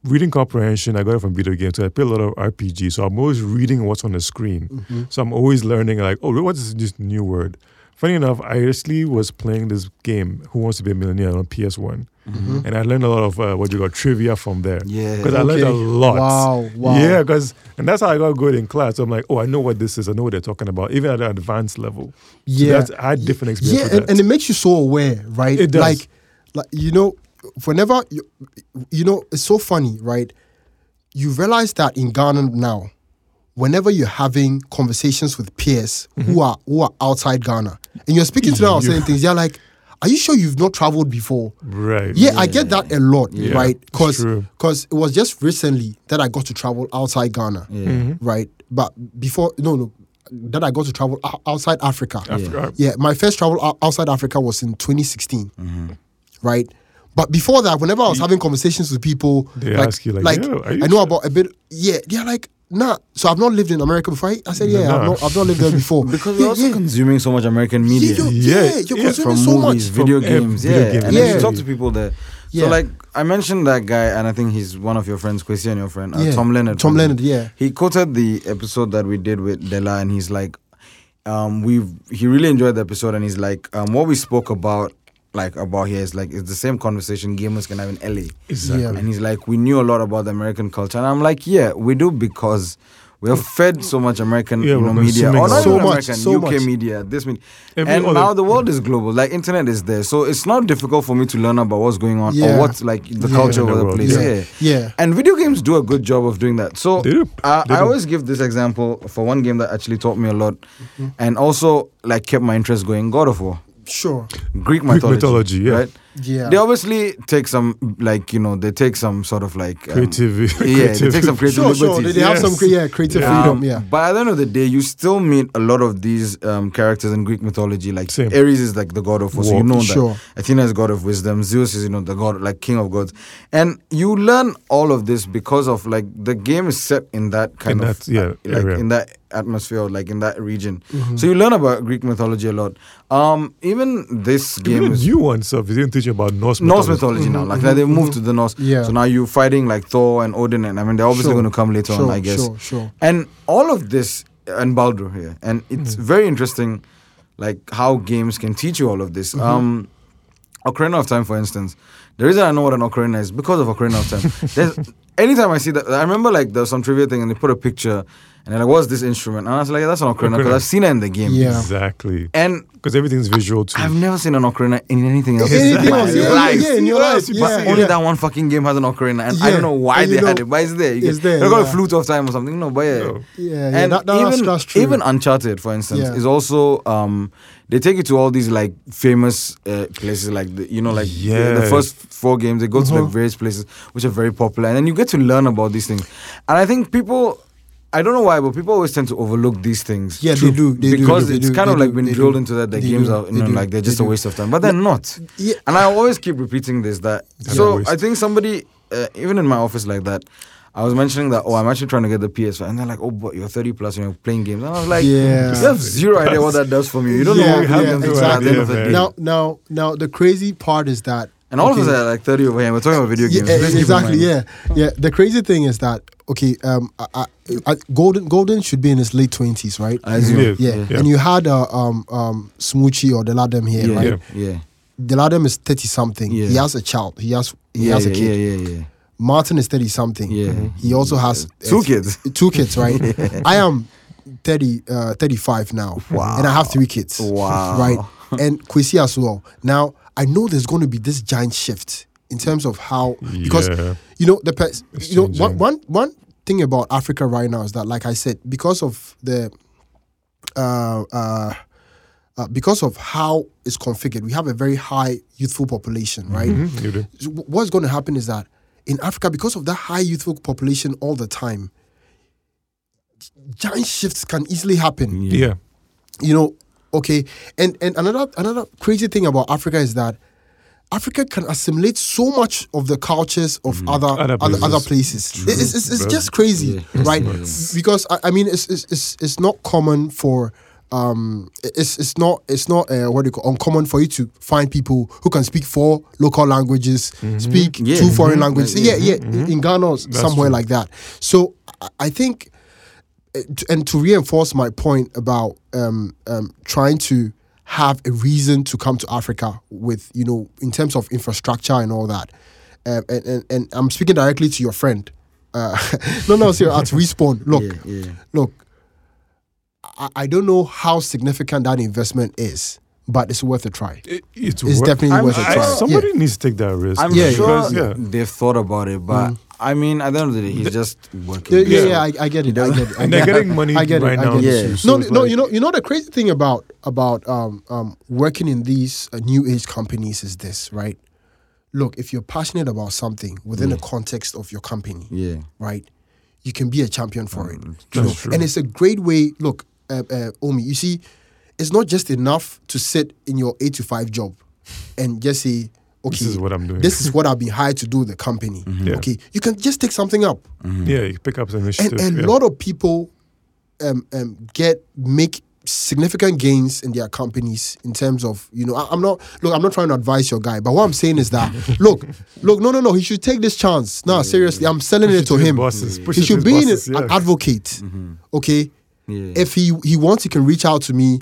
reading comprehension, I got it from video games. So I play a lot of R P Gs, so I'm always reading what's on the screen. Mm-hmm. So I'm always learning, like, oh, what is this new word? Funny enough, I actually was playing this game, Who Wants to Be a Millionaire, on P S one. Mm-hmm. And I learned a lot of uh, what you got trivia from there. Yeah. Because okay. I learned a lot. Wow, wow. Yeah, because, and that's how I got good in class. So I'm like, oh, I know what this is. I know what they're talking about, even at an advanced level. Yeah. So that's, I had different experience yeah, with and, that. And it makes you so aware, right? It does. Like, like you know, whenever, you, you know, it's so funny, right? You realize that in Ghana now, whenever you're having conversations with peers mm-hmm. who are who are outside Ghana, and you're speaking to them about certain things, they're like, are you sure you've not traveled before? Right. Yeah, yeah. I get that a lot, yeah, right? Because it was just recently that I got to travel outside Ghana, yeah. mm-hmm. right? But before, no, no, that I got to travel outside Africa. Africa. Yeah. yeah, my first travel outside Africa was in twenty sixteen, mm-hmm. right? But before that, whenever I was having conversations with people, they like, ask you like, like yeah, I know sure? about a bit, yeah, they're like, nah, so I've not lived in America before. I, I said, yeah, nah. I've, not, I've not lived there before. Because yeah, we're also yeah. consuming so much American media. Yeah, you're, yeah, you're yeah. consuming from so movies, much. Video games, yeah. Video games. And yeah. then you talk to people there. Yeah. So like, I mentioned that guy, and I think he's one of your friends, Kwesi and your friend, uh, yeah. Tom Leonard. Tom Leonard, yeah. He quoted the episode that we did with Della, and he's like, um, we've he really enjoyed the episode, and he's like, um, what we spoke about, like about here is like it's the same conversation gamers can have in L A. Exactly. Yeah. And he's like, we knew a lot about the American culture, and I'm like, yeah, we do because We are fed so much American yeah, you know, media, or not so even much, American, so U K much. media, this media. And now the world is global. Like, internet is there. So it's not difficult for me to learn about what's going on yeah. or what's, like, the yeah. culture of the world. place. Yeah. Yeah. yeah. And video games do a good job of doing that. So they do. uh, they I do. always give this example for one game that actually taught me a lot mm-hmm. and also, like, kept my interest going, God of War. Sure. Greek mythology. Greek mythology, yeah. Right? Yeah. They obviously take some, like, you know, they take some sort of like um, creative, yeah, creative. they take some creative sure, liberties. Sure, they, they yes. have some, yeah, creative yeah. freedom. Um, yeah. But at the end of the day, you still meet a lot of these um, characters in Greek mythology. Like Same. Ares is like the god of war, so you know sure. that. Athena is god of wisdom. Zeus is, you know, the god, like king of gods. And you learn all of this because of like the game is set in that kind in of that, yeah, uh, like area. in that atmosphere, or, like in that region. Mm-hmm. So you learn about Greek mythology a lot. Um, even this even game, even new one stuff. You didn't teach about Norse mythology, Norse mythology mm-hmm, now like mm-hmm, like they moved mm-hmm. to the Norse yeah. so now you're fighting like Thor and Odin, and I mean they're obviously sure. going to come later sure, on I guess sure, sure. and all of this and Baldur here and it's mm-hmm. very interesting like how games can teach you all of this. mm-hmm. um Ocarina of Time, for instance, the reason I know what an ocarina is because of Ocarina of Time. There's anytime I see that, I remember like there was some trivia thing and they put a picture and they're like, what's this instrument? And I was like, yeah, that's an ocarina because I've seen it in the game. Yeah. Exactly. And because everything's visual too. I've never seen an ocarina in anything else. Anything else. Yeah, life. Yeah, in your life. Yeah, but yeah. only that one fucking game has an ocarina, and yeah. I don't know why and they know, had it, but it's there. You it's there. They yeah. got a flute of time or something. No, but yeah. No. Yeah, yeah. And that, that even, that's true. Even Uncharted, for instance, yeah. is also um, they take you to all these like famous uh, places, like the, you know, like yes. the, the first four games. They go uh-huh. to like various places which are very popular, and then you get to learn about these things. And I think people. I don't know why, but people always tend to overlook these things. Yeah, True. they do. They because do, they it's do, kind of do, like been drilled do, into that their games do, are, you know, do, like they're just they a waste do. of time. But they're not. Yeah. And I always keep repeating this, that... That's so I think somebody, uh, even in my office like that, I was mentioning that, oh, I'm actually trying to get the P S five. And they're like, oh, but you're thirty plus and you're playing games. And I was like, yeah. you have zero idea what that does for me. You don't yeah, know what happens yeah, exactly. at the end of the day. Now, now, now, the crazy part is that... And all okay. of us are like thirty over here. We're talking about video games. Yeah, so exactly, yeah. Yeah, the crazy thing is that, okay, um, I, I, I, Golden Golden should be in his late twenties, right? I assume. Yeah. Yeah. yeah. And you had uh, um, um, Smoochie or Deladem here, yeah. right? Yeah. yeah. Deladem is thirty-something. Yeah. He has a child. He has he yeah, has a yeah, kid. Yeah, yeah, yeah. Martin is thirty-something. Yeah. Mm-hmm. He also has... Yeah. Two uh, kids. Two kids, right? yeah. I am thirty, uh, thirty-five now. Wow. And I have three kids. Wow. Right? And Kwesi as well. Now... I know there's going to be this giant shift in terms of how because yeah. you know the pe- you know one, one one thing about Africa right now is that, like I said, because of the uh, uh, uh, because of how it's configured, we have a very high youthful population, right? Mm-hmm. You do. So what's going to happen is that in Africa, because of that high youthful population all the time, giant shifts can easily happen. Yeah, yeah. you know. Okay, and and another another crazy thing about Africa is that Africa can assimilate so much of the cultures of mm. other other places. Other, other places. It's, it's, it's, it's just crazy, yeah. right? Because I, I mean, it's, it's it's it's not common for um it's it's not it's not uh, what do you call uncommon for you to find people who can speak four local languages, mm-hmm. speak yeah. two mm-hmm. foreign languages. Mm-hmm. Yeah, yeah, mm-hmm. in Ghana or That's somewhere true. like that. So I, I think. And to reinforce my point about um, um, trying to have a reason to come to Africa with, you know, in terms of infrastructure and all that. Uh, and, and, and I'm speaking directly to your friend. Uh, no, no, sir, at Respawn. Look, yeah, yeah. look, I, I don't know how significant that investment is. But it's worth a try. It, it's, it's wor- definitely I'm, worth a try. I, somebody yeah. needs to take that risk. I'm yeah, sure because, yeah. they've thought about it, but mm. I mean, at the end of the day, he's the, just working. The, yeah, yeah, I, I get it. I get it. And they're getting money I get right it, now. I get it. Yeah. So no, no, like, you know, you know, the crazy thing about about um, um, working in these uh, new age companies is this, right? Look, if you're passionate about something within yeah. the context of your company, yeah, right, you can be a champion for mm, it. That's you know? true. And it's a great way. Look, uh, uh, Omi, you see. It's not just enough to sit in your eight to five job and just say, okay, this is what I'm doing. This is what I've been hired to do with the company. Mm-hmm. Yeah. Okay, you can just take something up. Mm-hmm. Yeah, you pick up some initiative. And a yeah. lot of people um, um, get make significant gains in their companies in terms of, you know, I, I'm not, look, I'm not trying to advise your guy, but what I'm saying is that, look, look, no, no, no, he should take this chance. No, yeah, seriously, yeah. I'm selling Push it to him. Bosses. He should be bosses, an yeah. advocate. Mm-hmm. Okay, yeah. if he, he wants, he can reach out to me.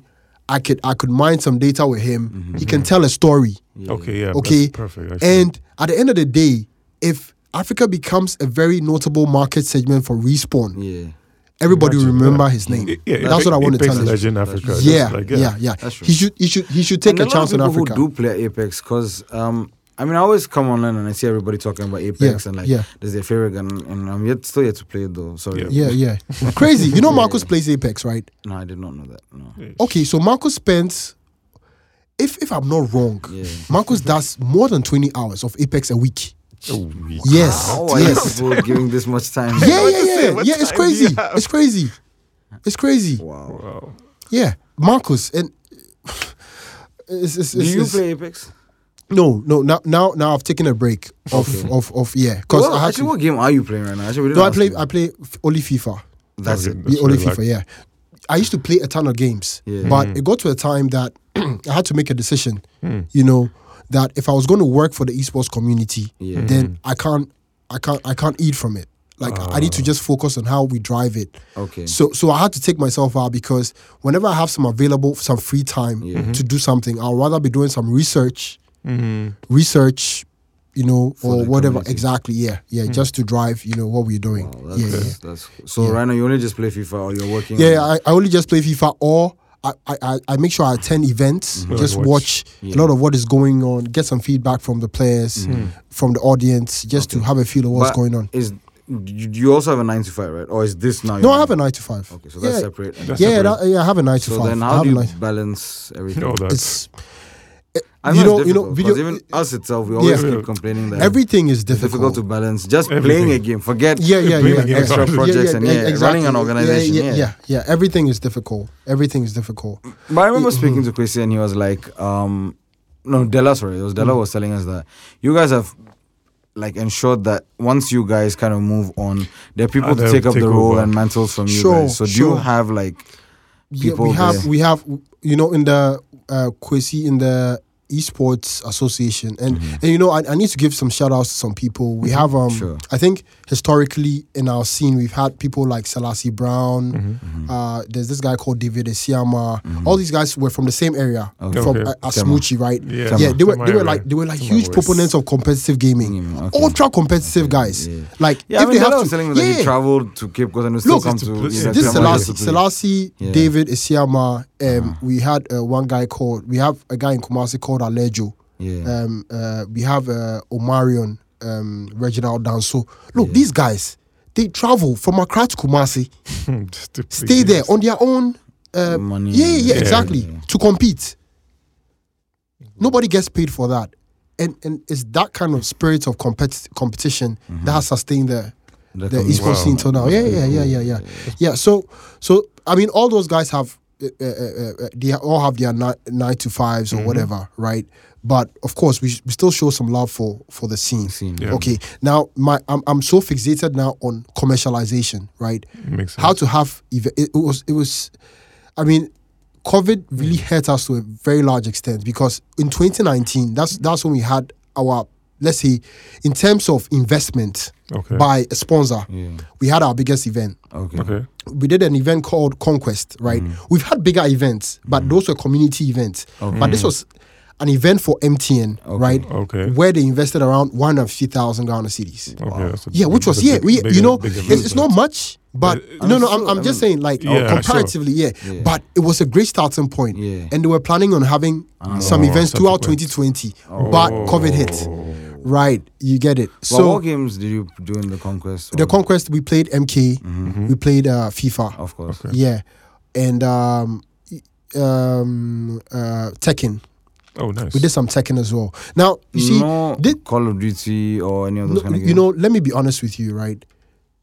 I could I could mine some data with him. Mm-hmm. He can tell a story. Yeah. Okay, yeah, okay? That's perfect. Actually. And at the end of the day, if Africa becomes a very notable market segment for Respawn, yeah. Everybody Imagine, remember yeah. his name. Yeah, that's what I want to tell you. Africa. Yeah, like, yeah, yeah, yeah. That's true. He should, he should, he should take and a chance in Africa. Who do play Apex? Because um, I mean, I always come online and I see everybody talking about Apex yeah, and like, yeah. there's their favorite gun, and I'm yet still yet to play it though. Sorry. Yeah, yeah. yeah. Crazy. You know, Marcus yeah, yeah. plays Apex, right? No, I did not know that. No. Yeah. Okay, so Marcus spends, if if I'm not wrong, yeah. Marcus does more than twenty hours of Apex a week. Oh, yes. How are yes. you people giving this much time? Yeah, yeah, yeah. Yeah, yeah it's crazy. It's crazy. It's crazy. Wow. wow. Yeah, Marcus. And it's, it's, do it's, you it's, play Apex? No, no. Now, now, now I've taken a break of, okay. of, of, of yeah. Because well, actually, to, what game are you playing right now? Actually, we no, I play, you. I play only FIFA. That's, that's it. That's only FIFA. Like. Yeah. I used to play a ton of games, yeah. but mm. it got to a time that I had to make a decision. Mm. You know. That if I was going to work for the esports community, yeah. then I can't, I can't, I can't eat from it. Like uh. I need to just focus on how we drive it. Okay. So, so I had to take myself out because whenever I have some available, some free time yeah. mm-hmm. to do something, I'll rather be doing some research, mm-hmm. research, you know, for or whatever. Community. Exactly. Yeah, yeah. Mm-hmm. Just to drive, you know, what we're doing. Wow, yeah, yeah. That's cool. So yeah. right now you only just play FIFA, or you're working. Yeah, on... I, I only just play FIFA or. I, I I make sure I attend events, mm-hmm. just watch, watch yeah. a lot of what is going on, get some feedback from the players, mm-hmm. from the audience, just okay. to have a feel of what's but going on. Is you also have a nine to five, right? Or is this now? No, I have a nine to five. Okay, so that's yeah. separate. That's yeah, separate. That, yeah, I have a nine to so five. So then, how do you balance everything? All that. It's, it, I you know, it's you know, video, even it, us itself, we always yeah. keep complaining that everything is difficult. Difficult to balance. Just everything. Playing a game, forget yeah, yeah, yeah, yeah. extra yeah, projects yeah, and yeah, exactly. running an organization. Yeah yeah, yeah, yeah, yeah, everything is difficult. Everything is difficult. But I remember yeah. speaking to Kwesi and he was like, um, "No, Della, sorry, it was Della mm. was telling us that you guys have." Like ensured that once you guys kind of move on, there are people to take up take the role over. And mantles from you sure, guys. So sure. do you have like people? Yeah, we have, there? we have, you know, in the uh, Kwesi in the Esports Association, and mm-hmm. and you know, I, I need to give some shout outs to some people. We mm-hmm. have, um, sure. I think historically in our scene, we've had people like Selassie Brown. Mm-hmm. Uh, there's this guy called David Esiama. Mm-hmm. All these guys were from the same area, okay. from uh, Asmuchi, right? Yeah, Tema. yeah. They were, they were like, they were like Tema huge voice. Proponents of competitive gaming, mm, okay. ultra competitive okay. guys. Yeah. Like, yeah, if I mean, they have to, telling me that yeah. he traveled to Cape Coast and still Look, come to. Look, yeah, this Selassie, Selassie, yeah. David Esiama. Um, we had uh, one guy called. We have a guy in Kumasi called. Alejo. Yeah. Um, uh, we have uh, Omarion, um, Reginald Danso. Look, yeah. these guys, they travel from Accra to Kumasi, stay there on their own. Uh, Money. Yeah, yeah, yeah, exactly. Yeah. To compete. Nobody gets paid for that. And and it's that kind of spirit of competi- competition mm-hmm. that has sustained the, the, the East Coast wow. scene till now. Yeah, yeah, yeah, yeah, yeah. Yeah, so, so I mean, all those guys have Uh, uh, uh, they all have their ni- nine to fives or mm-hmm. whatever, right? But of course, we, sh- we still show some love for for the scene. The scene yeah. Okay, now my I'm I'm so fixated now on commercialization, right? Makes sense. How to have ev- it was it was, I mean, COVID really hurt us to a very large extent because in twenty nineteen, that's that's when we had our let's say in terms of investment okay. by a sponsor, yeah. we had our biggest event. Okay. okay. We did an event called Conquest, right? Mm. We've had bigger events, but mm. those were community events. Okay. But this was an event for M T N, okay. right? Okay. Where they invested around one hundred fifty thousand Ghana cedis. Okay, wow. Yeah, big, which was, yeah, big, we, big, you know, big, big it's, it's not much, but, but no, no, I'm, I'm I mean, just saying, like, yeah, comparatively, sure. yeah, yeah. But it was a great starting point. Yeah. And they were planning on having oh, some events throughout twenty twenty, oh. but COVID hit. Right, you get it. So, well, what games did you do in the Conquest? Or? The Conquest, we played M K, mm-hmm. we played uh, FIFA, of course, okay. yeah, and um, um, uh, Tekken. Oh, nice. We did some Tekken as well. Now you see, no did, Call of Duty or any of those no, kind of games. You know, let me be honest with you, right?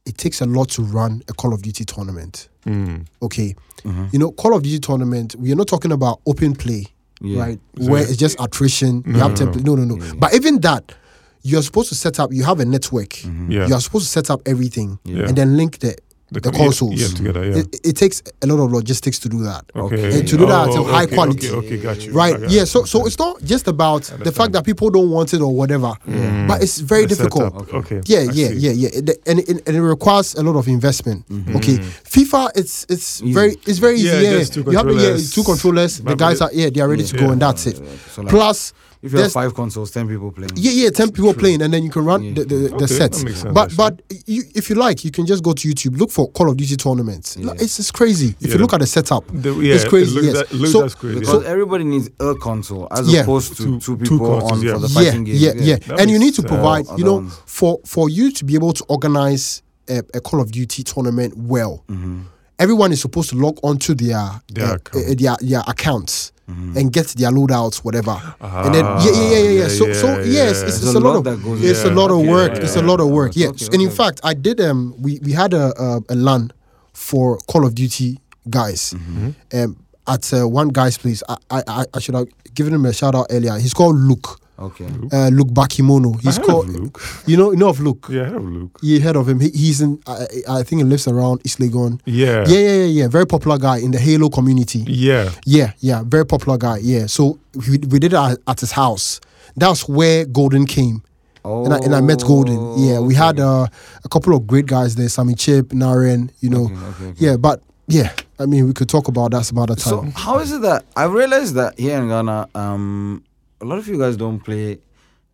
It takes a lot to run a Call of Duty tournament. Mm. Okay, mm-hmm. you know, Call of Duty tournament. We are not talking about open play, yeah. right? So where it's just attrition. No, you have to no, temp- no, no. no. Yeah. But even that. You're supposed to set up, you have a network. Mm-hmm. Yeah. You're supposed to set up everything yeah. and then link the, the, the consoles. Yeah, together, yeah. It, it takes a lot of logistics to do that. Okay. And to do oh, that to okay, high quality. Okay, okay, got you. Right. Got yeah, so so it's not just about the fact that people don't want it or whatever, mm. but it's very the difficult. Okay. okay. Yeah, yeah, yeah, yeah. It, and, it, and it requires a lot of investment. Mm-hmm. Okay. FIFA, it's it's easy. very it's very easy. Yeah, yeah. Just two you have yeah, two controllers. The guys are yeah, they are ready yeah. to go yeah. and that's it. So like, plus If you have five consoles, ten people playing. Yeah, yeah, ten people True. playing, and then you can run yeah. the, the, the okay, sets. That makes sense, but actually. but you, if you like, you can just go to YouTube, look for Call of Duty tournaments. Yeah. Like, it's it's crazy. If yeah. you look at the setup, the, yeah, it's crazy. It yes. that, so, crazy. Because yeah. everybody needs a console as yeah. opposed to two, two people two consoles, on yeah. for the fighting yeah, game. Yeah, yeah, yeah. And you need to provide, you know, ones. for for you to be able to organize a, a Call of Duty tournament well. Mm-hmm. Everyone is supposed to log onto their their, uh, account. uh, their, their accounts mm-hmm. and get their loadouts, whatever. Ah, and then yeah, yeah, yeah, yeah. yeah so, yeah, so yes, yeah. it's, it's, it's a lot, lot of goes, it's yeah. a lot of work. Yeah, yeah, it's a lot of work. Yeah, yeah. Okay, and okay. in fact, I did. Um, we we had a a, a LAN for Call of Duty guys, mm-hmm. um, at uh, one guy's place. I, I I should have given him a shout out earlier. He's called Luke. Okay. Luke, uh, Luke Bakimono. He's I heard called of Luke. You know, you know of Luke. Yeah, I heard of Luke. You heard of him? He, he's in. I, I think he lives around East Legon. Yeah. Yeah, yeah, yeah, yeah. Very popular guy in the Halo community. Yeah. Yeah, yeah. Very popular guy. Yeah. So we we did it at, at his house. That's where Golden came. Oh. And I, and I met Golden. Yeah. We okay. had uh, a couple of great guys there. Sammy Chip, Naren. You know. Okay, okay, okay. Yeah, but yeah. I mean, we could talk about that some other time. So how is it that I realized that here in Ghana, um. a lot of you guys don't play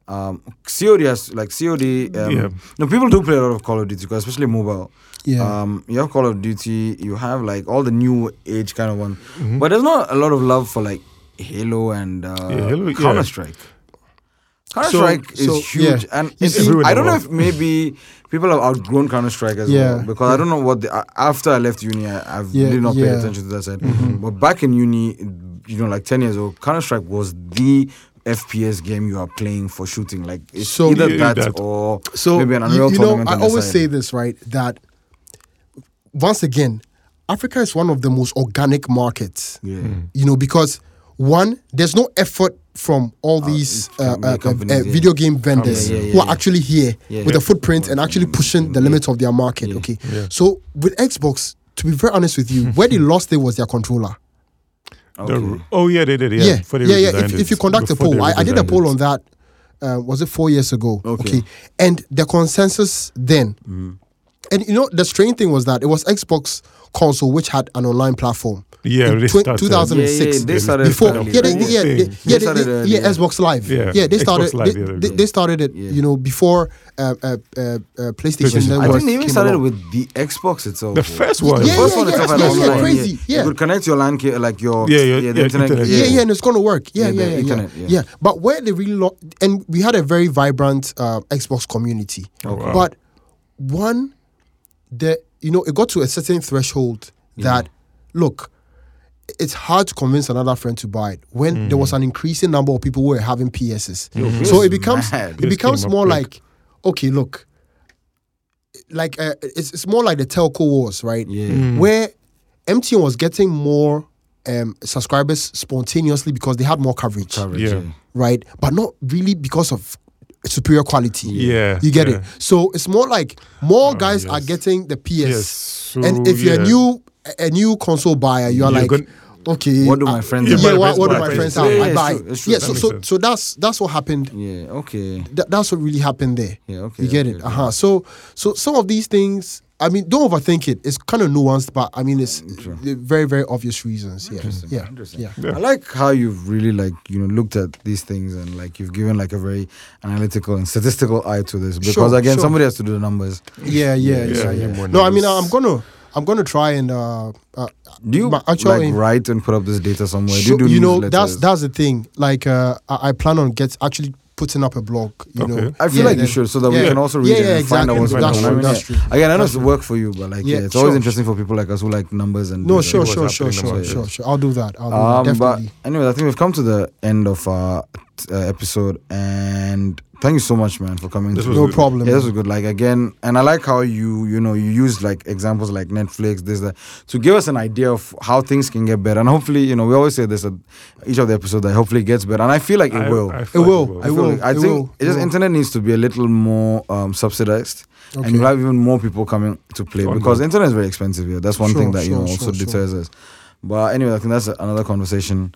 um, C O D, has, like C O D. Um, yeah. No, people do play a lot of Call of Duty, especially mobile. Yeah. Um, you have Call of Duty, you have like all the new age kind of one, mm-hmm. but there's not a lot of love for like Halo and uh, yeah, Halo, Counter yeah. Strike. Counter so, Strike so, is huge, yeah. and it's it's, I don't know if maybe people have outgrown Counter Strike as yeah. well, because I don't know what. They, after I left uni, I, I've yeah, really not yeah. paid attention to that side. Mm-hmm. But back in uni, you know, like ten years old, Counter Strike was the F P S game you are playing for shooting, like it's so, either yeah, that, that or so maybe an Unreal you, you tournament. You know, I always say this, right? That once again, Africa is one of the most organic markets. Yeah. Mm. You know, because one, there's no effort from all uh, these uh, uh, uh, uh, video game vendors yeah, yeah, yeah, who are yeah. actually here yeah, with yeah. a footprint and actually pushing the limits yeah. of their market. Yeah. Okay, yeah. So with Xbox, to be very honest with you, where they lost it was their controller. Okay. The, oh yeah, they did. Yeah, yeah, before they yeah. yeah. If, if you conduct a poll, I, I did a poll on that. Uh, was it four years ago? Okay. okay. And the consensus then, mm. and you know, the strange thing was that it was Xbox console which had an online platform. Yeah, in tw- two thousand and six. Yeah, yeah, they started before. Early. Yeah, they, yeah, they, yeah, they, they, they, yeah. Xbox Live. Yeah, yeah they started. Live, they, yeah, they, they started it. Yeah. You know, before uh, uh, uh, PlayStation. PlayStation. I think they even started along. with the Xbox itself. The first one. Yeah, yeah, yeah, yeah, yeah, yeah, yeah, crazy. Yeah, you could connect your LAN, like your yeah, yeah, yeah, the yeah, internet. internet. Yeah, yeah, and it's gonna work. Yeah, yeah, yeah, internet, yeah. yeah. But where they really lo- and we had a very vibrant uh, Xbox community. But one, the you know, it got to a certain threshold that look. It's hard to convince another friend to buy it when mm. there was an increasing number of people who were having P Ss. Mm-hmm. So it becomes mad. it becomes more like, okay, look, like uh, it's it's more like the telco wars, right? Yeah. Mm. Where M T N was getting more um, subscribers spontaneously because they had more coverage, coverage yeah. right? But not really because of superior quality. Yeah, you get yeah. it. So it's more like more oh, guys yes. are getting the P S, yes. so, and if yeah. you're new. A new console buyer, you are you're like, gonna, okay, what do my friends? Yeah, yeah what, what do my friends have? Yeah, I buy. True, true, yeah, so so, so that's that's what happened. Yeah, okay. Th- that's what really happened there. Yeah, okay. You get okay, it? Okay. Uh huh. So so some of these things, I mean, don't overthink it. It's kind of nuanced, but I mean, it's true. very very obvious reasons. Yeah, interesting, yeah, interesting. yeah. yeah. I like how you've really like you know looked at these things and like you've given like a very analytical and statistical eye to this because sure, again, sure. somebody has to do the numbers. Yeah, yeah, yeah. yeah, yeah, yeah. yeah. No, I mean, I'm gonna. I'm going to try and... Uh, uh, do you actual like, aim, write and put up this data somewhere? Sure, do you do You know, that's that's the thing. Like, uh, I, I plan on get actually putting up a blog, you okay. know. I feel yeah, like then, you should, so that yeah. we can also read yeah, it yeah, and exactly. find out what's going on. That's true. Again, I know it's work for you, but like, yeah, yeah it's sure, always interesting for people like us who like numbers and... No, sure, sure, sure, sure, sure, sure. I'll do that. I'll um, do that, definitely. But anyway, I think we've come to the end of our uh, episode and... Thank you so much, man, for coming. This was no good. problem. Yeah, this was good. Like again, and I like how you, you know, you used like examples like Netflix, this, that, to give us an idea of how things can get better. And hopefully, you know, we always say this at each of the episodes that hopefully it gets better. And I feel like it I, will. I feel it will. Like it will. I, will. Like I it think will. It just internet needs to be a little more um, subsidized. Okay. And you'll have even more people coming to play Fun because the internet is very expensive here. That's one sure, thing that sure, you know sure, also sure. deters us. But anyway, I think that's another conversation.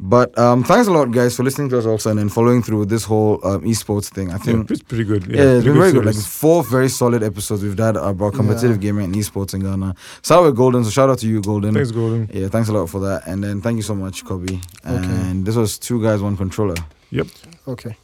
But um, thanks a lot, guys, for listening to us also and then following through with this whole um, esports thing. I think yeah, it's pretty good. Yeah, yeah it's been very good. Like four very solid episodes we've done about competitive yeah. gaming and esports in Ghana. Start with Golden, so shout out to you, Golden. Thanks, Golden. Yeah, thanks a lot for that. And then thank you so much, Kobe. And okay. this was Two Guys, One Controller. Yep. Okay.